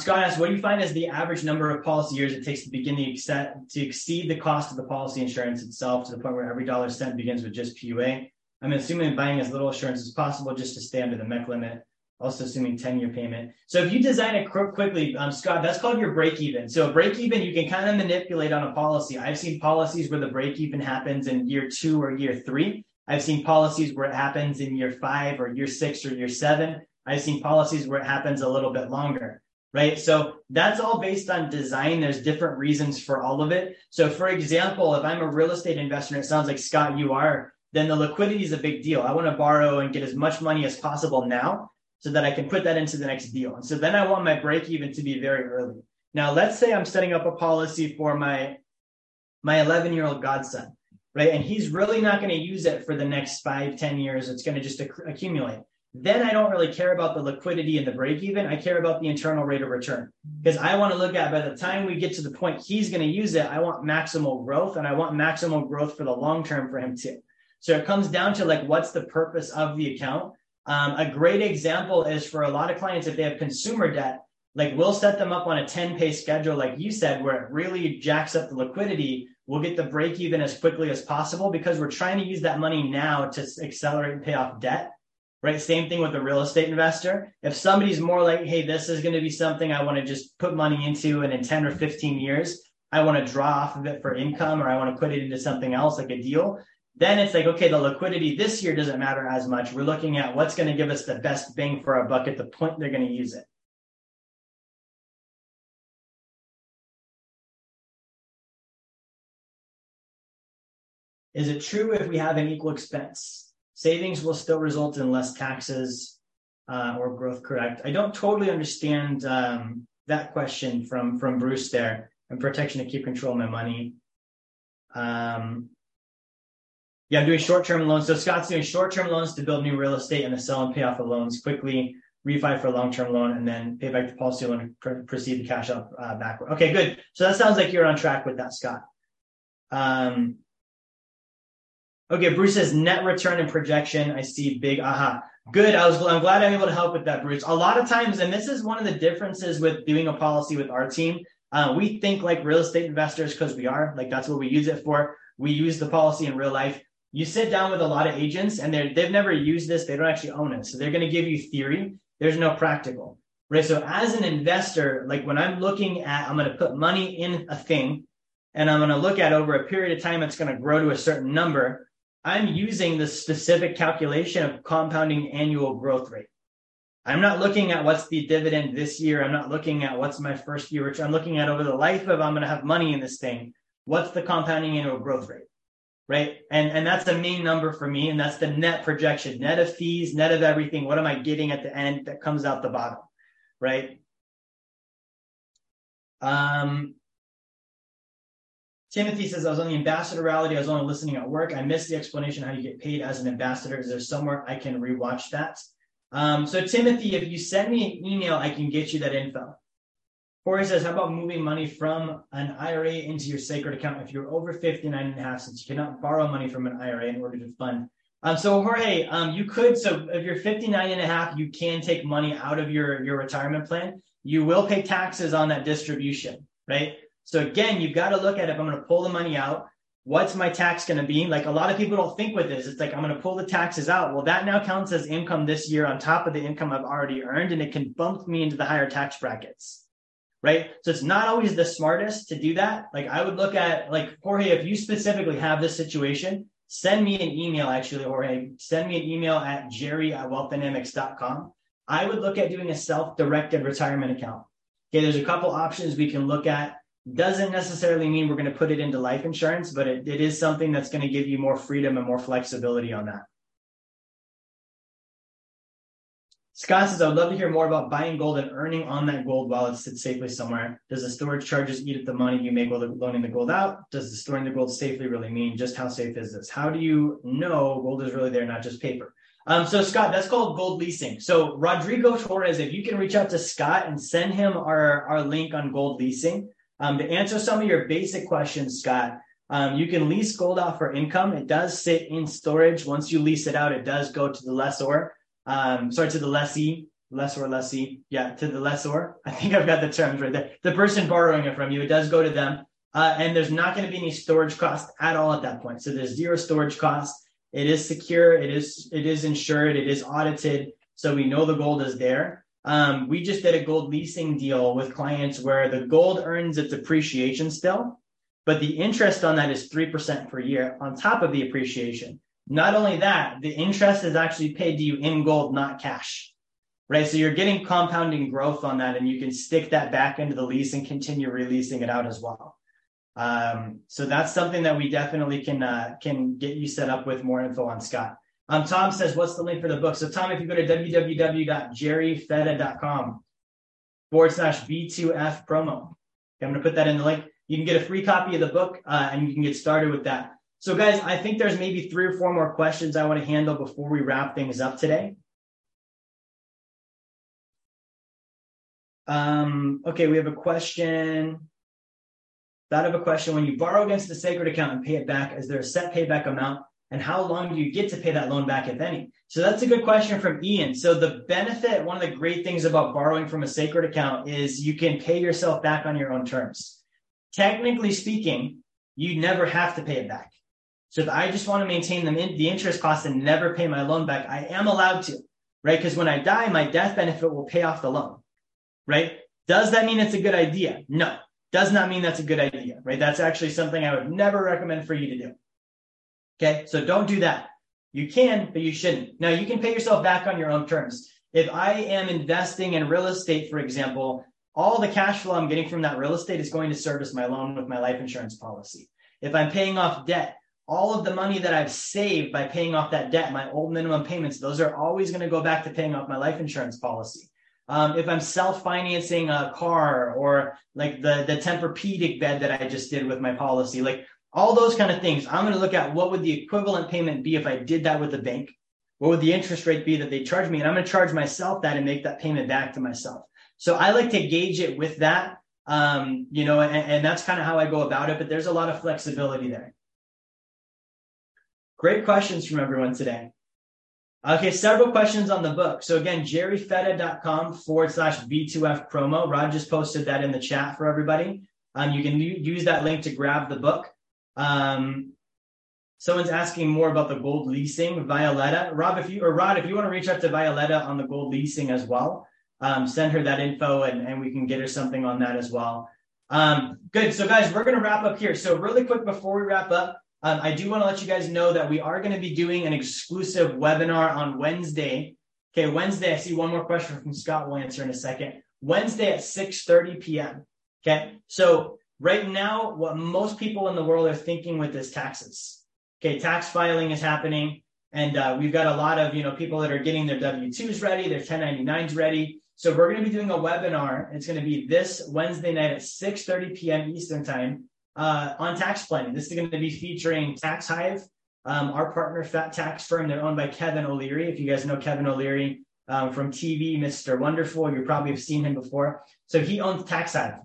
Scott asks, what do you find is the average number of policy years it takes to begin to exceed the cost of the policy insurance itself to the point where every dollar spent begins with just PUA? I'm assuming buying as little insurance as possible just to stay under the MEC limit. Also assuming 10-year payment. So if you design it quickly, Scott, that's called your break-even. So a break-even, you can kind of manipulate on a policy. I've seen policies where the break-even happens in year 2 or year 3. I've seen policies where it happens in year 5 or year 6 or year 7. I've seen policies where it happens a little bit longer, right? So that's all based on design. There's different reasons for all of it. So for example, if I'm a real estate investor, and it sounds like, Scott, you are, then the liquidity is a big deal. I want to borrow and get as much money as possible now, so that I can put that into the next deal. And so then I want my break even to be very early. Now, let's say I'm setting up a policy for my 11-year-old godson, right? And he's really not going to use it for the next 5, 10 years. It's going to just accumulate. then I don't really care about the liquidity and the break even. I care about the internal rate of return, because I want to look at, by the time we get to the point he's going to use it, I want maximal growth, and I want maximal growth for the long term for him too. So it comes down to like, what's the purpose of the account? A great example is for a lot of clients, if they have consumer debt, like we'll set them up on a 10-pay schedule, like you said, where it really jacks up the liquidity. We'll get the break even as quickly as possible because we're trying to use that money now to accelerate and pay off debt, right? Same thing with a real estate investor. If somebody's more like, hey, this is going to be something I want to just put money into, and in 10 or 15 years, I want to draw off of it for income, or I want to put it into something else like a deal. Then it's like, okay, the liquidity this year doesn't matter as much. We're looking at what's going to give us the best bang for our buck at the point they're going to use it. Is it true if we have an equal expense, savings will still result in less taxes or growth? Correct. I don't totally understand that question from Bruce there. And protection to keep control of my money. Yeah, I'm doing short-term loans. So Scott's doing short-term loans to build new real estate and to sell and pay off the loans quickly, refi for a long-term loan, and then pay back the policy loan and proceed to cash out backward. Okay, good. So that sounds like you're on track with that, Scott. Okay, Bruce says net return and projection. I see big aha. Good. I'm glad I'm able to help with that, Bruce. A lot of times, and this is one of the differences with doing a policy with our team, we think like real estate investors because we are. Like that's what we use it for. We use the policy in real life. You sit down with a lot of agents and they've never used this. They don't actually own it. So they're going to give you theory. There's no practical, right? So as an investor, like when I'm looking at, I'm going to put money in a thing and I'm going to look at over a period of time, it's going to grow to a certain number. I'm using the specific calculation of compounding annual growth rate. I'm not looking at what's the dividend this year. I'm not looking at what's my first year return. I'm looking at over the life of, I'm going to have money in this thing. What's the compounding annual growth rate? Right. And that's the main number for me. And that's the net projection, net of fees, net of everything. What am I getting at the end that comes out the bottom? Right. Timothy says, I was on the ambassadorality. I was only listening at work. I missed the explanation how you get paid as an ambassador. Is there somewhere I can rewatch that? So Timothy, if you send me an email, I can get you that info. Corey says, how about moving money from an IRA into your sacred account if you're over 59.5, since you cannot borrow money from an IRA in order to fund? So Jorge, you could, so if you're 59.5, you can take money out of your retirement plan. You will pay taxes on that distribution, right? So again, you've got to look at, if I'm going to pull the money out, what's my tax going to be? Like a lot of people don't think with this. It's like, I'm going to pull the taxes out. Well, that now counts as income this year on top of the income I've already earned, and it can bump me into the higher tax brackets. Right. So it's not always the smartest to do that. Like I would look at, like, Jorge, if you specifically have this situation, send me an email, actually, Jorge, send me an email at jerry@wealthdynamx.com. I would look at doing a self-directed retirement account. Okay. There's a couple options we can look at. Doesn't necessarily mean we're going to put it into life insurance, but it is something that's going to give you more freedom and more flexibility on that. Scott says, I would love to hear more about buying gold and earning on that gold while it sits safely somewhere. Does the storage charges eat up the money you make while loaning the gold out? Does the storing the gold safely really mean? Just how safe is this? How do you know gold is really there, not just paper? So Scott, that's called gold leasing. So Rodrigo Torres, if you can reach out to Scott and send him our link on gold leasing. To answer some of your basic questions, Scott, you can lease gold out for income. It does sit in storage. Once you lease it out, it does go to the lessor. To the lessee. Yeah, to the lessor. I think I've got the terms right there. The person borrowing it from you, it does go to them. And there's not going to be any storage cost at all at that point. So there's zero storage cost. It is secure. It is insured. It is audited. So we know the gold is there. We just did a gold leasing deal with clients where the gold earns its appreciation still, but the interest on that is 3% per year on top of the appreciation. Not only that, the interest is actually paid to you in gold, not cash, right? So you're getting compounding growth on that, and you can stick that back into the lease and continue releasing it out as well. So that's something that we definitely can get you set up with more info on, Scott. Tom says, what's the link for the book? So Tom, if you go to www.jerryfetta.com/B2F promo, okay, I'm going to put that in the link. You can get a free copy of the book and you can get started with that. So guys, I think there's maybe 3 or 4 more questions I want to handle before we wrap things up today. Okay, we have a question. Thought of a question. When you borrow against the sacred account and pay it back, is there a set payback amount? And how long do you get to pay that loan back, if any? So that's a good question from Ian. So the benefit, one of the great things about borrowing from a sacred account is you can pay yourself back on your own terms. Technically speaking, you never have to pay it back. So if I just want to maintain the interest cost and never pay my loan back, I am allowed to, right? Because when I die, my death benefit will pay off the loan, right? Does that mean it's a good idea? No, does not mean that's a good idea, right? That's actually something I would never recommend for you to do. Okay, so don't do that. You can, but you shouldn't. Now, you can pay yourself back on your own terms. If I am investing in real estate, for example, all the cash flow I'm getting from that real estate is going to service my loan with my life insurance policy. If I'm paying off debt, all of the money that I've saved by paying off that debt, my old minimum payments, those are always going to go back to paying off my life insurance policy. If I'm self-financing a car or like the Tempur-Pedic bed that I just did with my policy, like all those kind of things, I'm going to look at what would the equivalent payment be if I did that with the bank? What would the interest rate be that they charge me? And I'm going to charge myself that and make that payment back to myself. So I like to gauge it with that, and that's kind of how I go about it. But there's a lot of flexibility there. Great questions from everyone today. Okay, several questions on the book. So again, jerryfetta.com/B2F promo. Rod just posted that in the chat for everybody. You can use that link to grab the book. Someone's asking more about the gold leasing, Violetta. Rod, if you want to reach out to Violetta on the gold leasing as well, send her that info and we can get her something on that as well. Good. So guys, we're going to wrap up here. So really quick before we wrap up, I do want to let you guys know that we are going to be doing an exclusive webinar on Wednesday. Okay, Wednesday, I see one more question from Scott. We'll answer in a second. Wednesday at 6:30 p.m. Okay, so right now, what most people in the world are thinking with is taxes. Okay, tax filing is happening, and we've got a lot of people that are getting their W-2s ready, their 1099s ready. So we're going to be doing a webinar. It's going to be this Wednesday night at 6:30 p.m. Eastern time. On tax planning. This is going to be featuring Tax Hive, our partner fat tax firm. They're owned by Kevin O'Leary. If you guys know Kevin O'Leary from TV, Mr. Wonderful, you probably have seen him before. So he owns Tax Hive,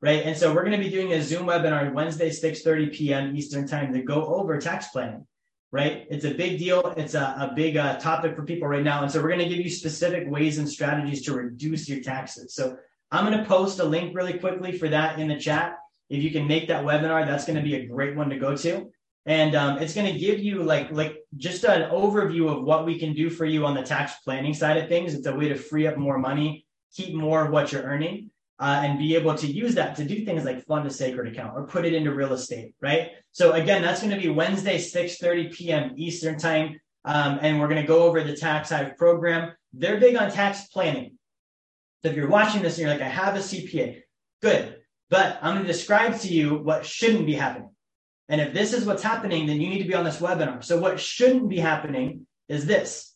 right? And so we're going to be doing a Zoom webinar Wednesday, 6:30 p.m. Eastern time to go over tax planning, right? It's a big deal. It's a big topic for people right now. And so we're going to give you specific ways and strategies to reduce your taxes. So I'm going to post a link really quickly for that in the chat. If you can make that webinar, that's going to be a great one to go to. And it's going to give you like just an overview of what we can do for you on the tax planning side of things. It's a way to free up more money, keep more of what you're earning, and be able to use that to do things like fund a sacred account or put it into real estate, right? So again, that's going to be Wednesday, 6:30 p.m. Eastern time. And we're going to go over the Tax Hive program. They're big on tax planning. So if you're watching this and you're like, I have a CPA, good. But I'm going to describe to you what shouldn't be happening. And if this is what's happening, then you need to be on this webinar. So what shouldn't be happening is this.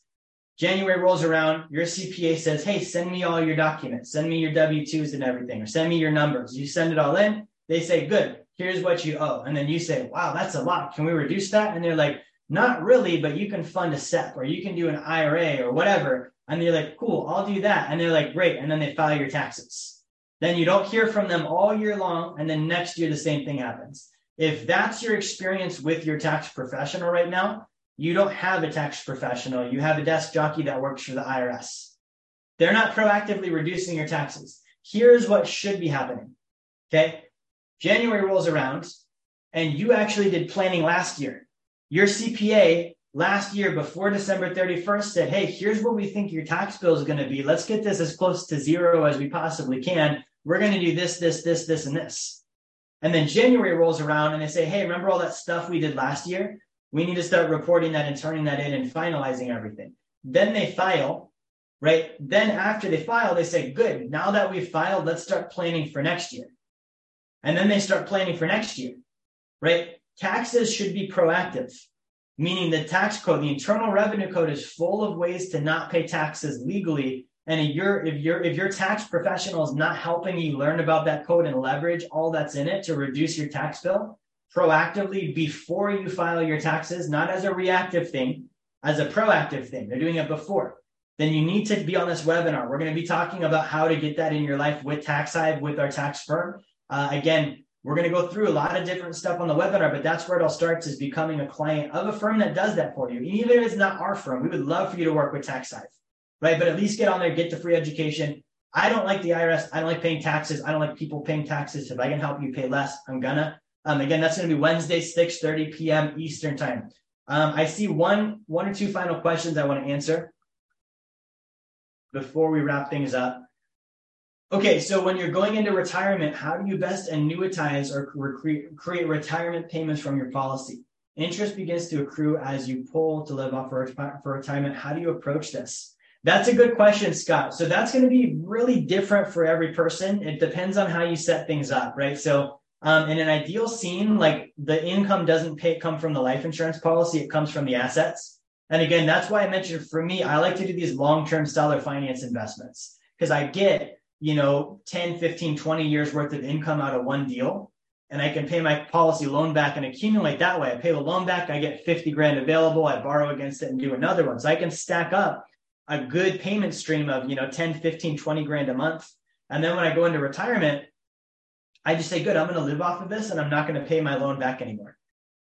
January rolls around, your CPA says, hey, send me all your documents. Send me your W-2s and everything, or send me your numbers. You send it all in. They say, good, here's what you owe. And then you say, wow, that's a lot. Can we reduce that? And they're like, not really, but you can fund a SEP or you can do an IRA or whatever. And you're like, cool, I'll do that. And they're like, great. And then they file your taxes. Then you don't hear from them all year long. And then next year, the same thing happens. If that's your experience with your tax professional right now, you don't have a tax professional. You have a desk jockey that works for the IRS. They're not proactively reducing your taxes. Here's what should be happening. Okay. January rolls around and you actually did planning last year. Your CPA last year before December 31st said, hey, here's what we think your tax bill is going to be. Let's get this as close to zero as we possibly can. We're going to do this, this, this, this, and this. And then January rolls around and they say, hey, remember all that stuff we did last year? We need to start reporting that and turning that in and finalizing everything. Then they file, right? Then after they file, they say, good, now that we've filed, let's start planning for next year. And then they start planning for next year, right? Taxes should be proactive, meaning the tax code, the Internal Revenue Code is full of ways to not pay taxes legally. And if your tax professional is not helping you learn about that code and leverage all that's in it to reduce your tax bill proactively before you file your taxes, not as a reactive thing, as a proactive thing. They're doing it before. then you need to be on this webinar. We're going to be talking about how to get that in your life with Tax Hive, with our tax firm. Again, we're going to go through a lot of different stuff on the webinar, but that's where it all starts, is becoming a client of a firm that does that for you. Even if it's not our firm, we would love for you to work with Tax Hive, right? But at least get on there, get the free education. I don't like the IRS. I don't like paying taxes. I don't like people paying taxes. If I can help you pay less, I'm gonna. Again, that's going to be Wednesday, 6:30 p.m. Eastern time. I see one or two final questions I want to answer before we wrap things up. Okay, so when you're going into retirement, how do you best annuitize or create retirement payments from your policy? Interest begins to accrue as you pull to live off for retirement. How do you approach this? That's a good question, Scott. So that's going to be really different for every person. It depends on how you set things up, right? So in an ideal scene, like the income doesn't come from the life insurance policy. It comes from the assets. And again, that's why I mentioned, for me, I like to do these long-term seller finance investments because I get 10, 15, 20 years worth of income out of one deal. And I can pay my policy loan back and accumulate that way. I pay the loan back, I get 50 grand available, I borrow against it and do another one. So I can stack up a good payment stream of, 10, 15, 20 grand a month. And then when I go into retirement, I just say, good, I'm going to live off of this and I'm not going to pay my loan back anymore.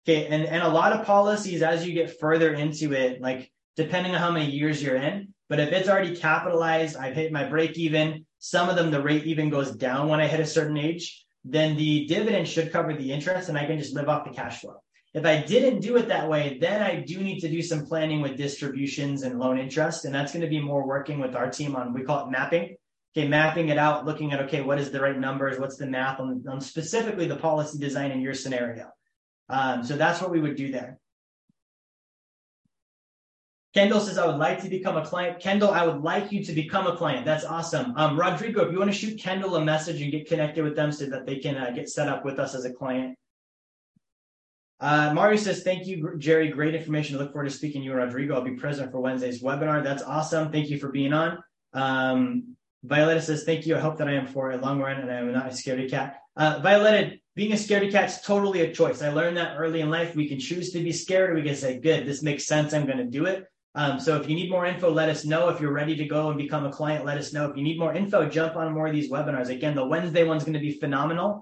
Okay. And a lot of policies, as you get further into it, like depending on how many years you're in, but if it's already capitalized, I've hit my break even. Some of them, the rate even goes down when I hit a certain age, then the dividend should cover the interest and I can just live off the cash flow. If I didn't do it that way, then I do need to do some planning with distributions and loan interest. And that's going to be more working with our team on, we call it mapping. Okay, mapping it out, looking at, okay, what is the right numbers? What's the math on specifically the policy design in your scenario? So that's what we would do there. Kendall says, I would like to become a client. Kendall, I would like you to become a client. That's awesome. Rodrigo, if you want to shoot Kendall a message and get connected with them so that they can get set up with us as a client. Mario says, thank you, Jerry. Great information. I look forward to speaking to you, Rodrigo. I'll be present for Wednesday's webinar. That's awesome. Thank you for being on. Violetta says, thank you. I hope that I am for a long run and I am not a scaredy cat. Violetta, being a scaredy cat is totally a choice. I learned that early in life. We can choose to be scared or we can say, good, this makes sense. I'm going to do it. So if you need more info, let us know. If you're ready to go and become a client, let us know. If you need more info, jump on more of these webinars. Again, the Wednesday one's going to be phenomenal.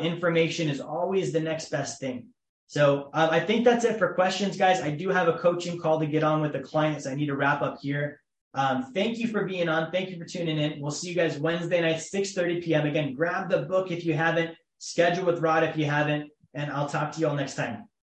Information is always the next best thing. So I think that's it for questions, guys. I do have a coaching call to get on with the clients. I need to wrap up here. Thank you for being on. Thank you for tuning in. We'll see you guys Wednesday night, 6:30 p.m. Again, grab the book if you haven't, schedule with Rod if you haven't, and I'll talk to you all next time.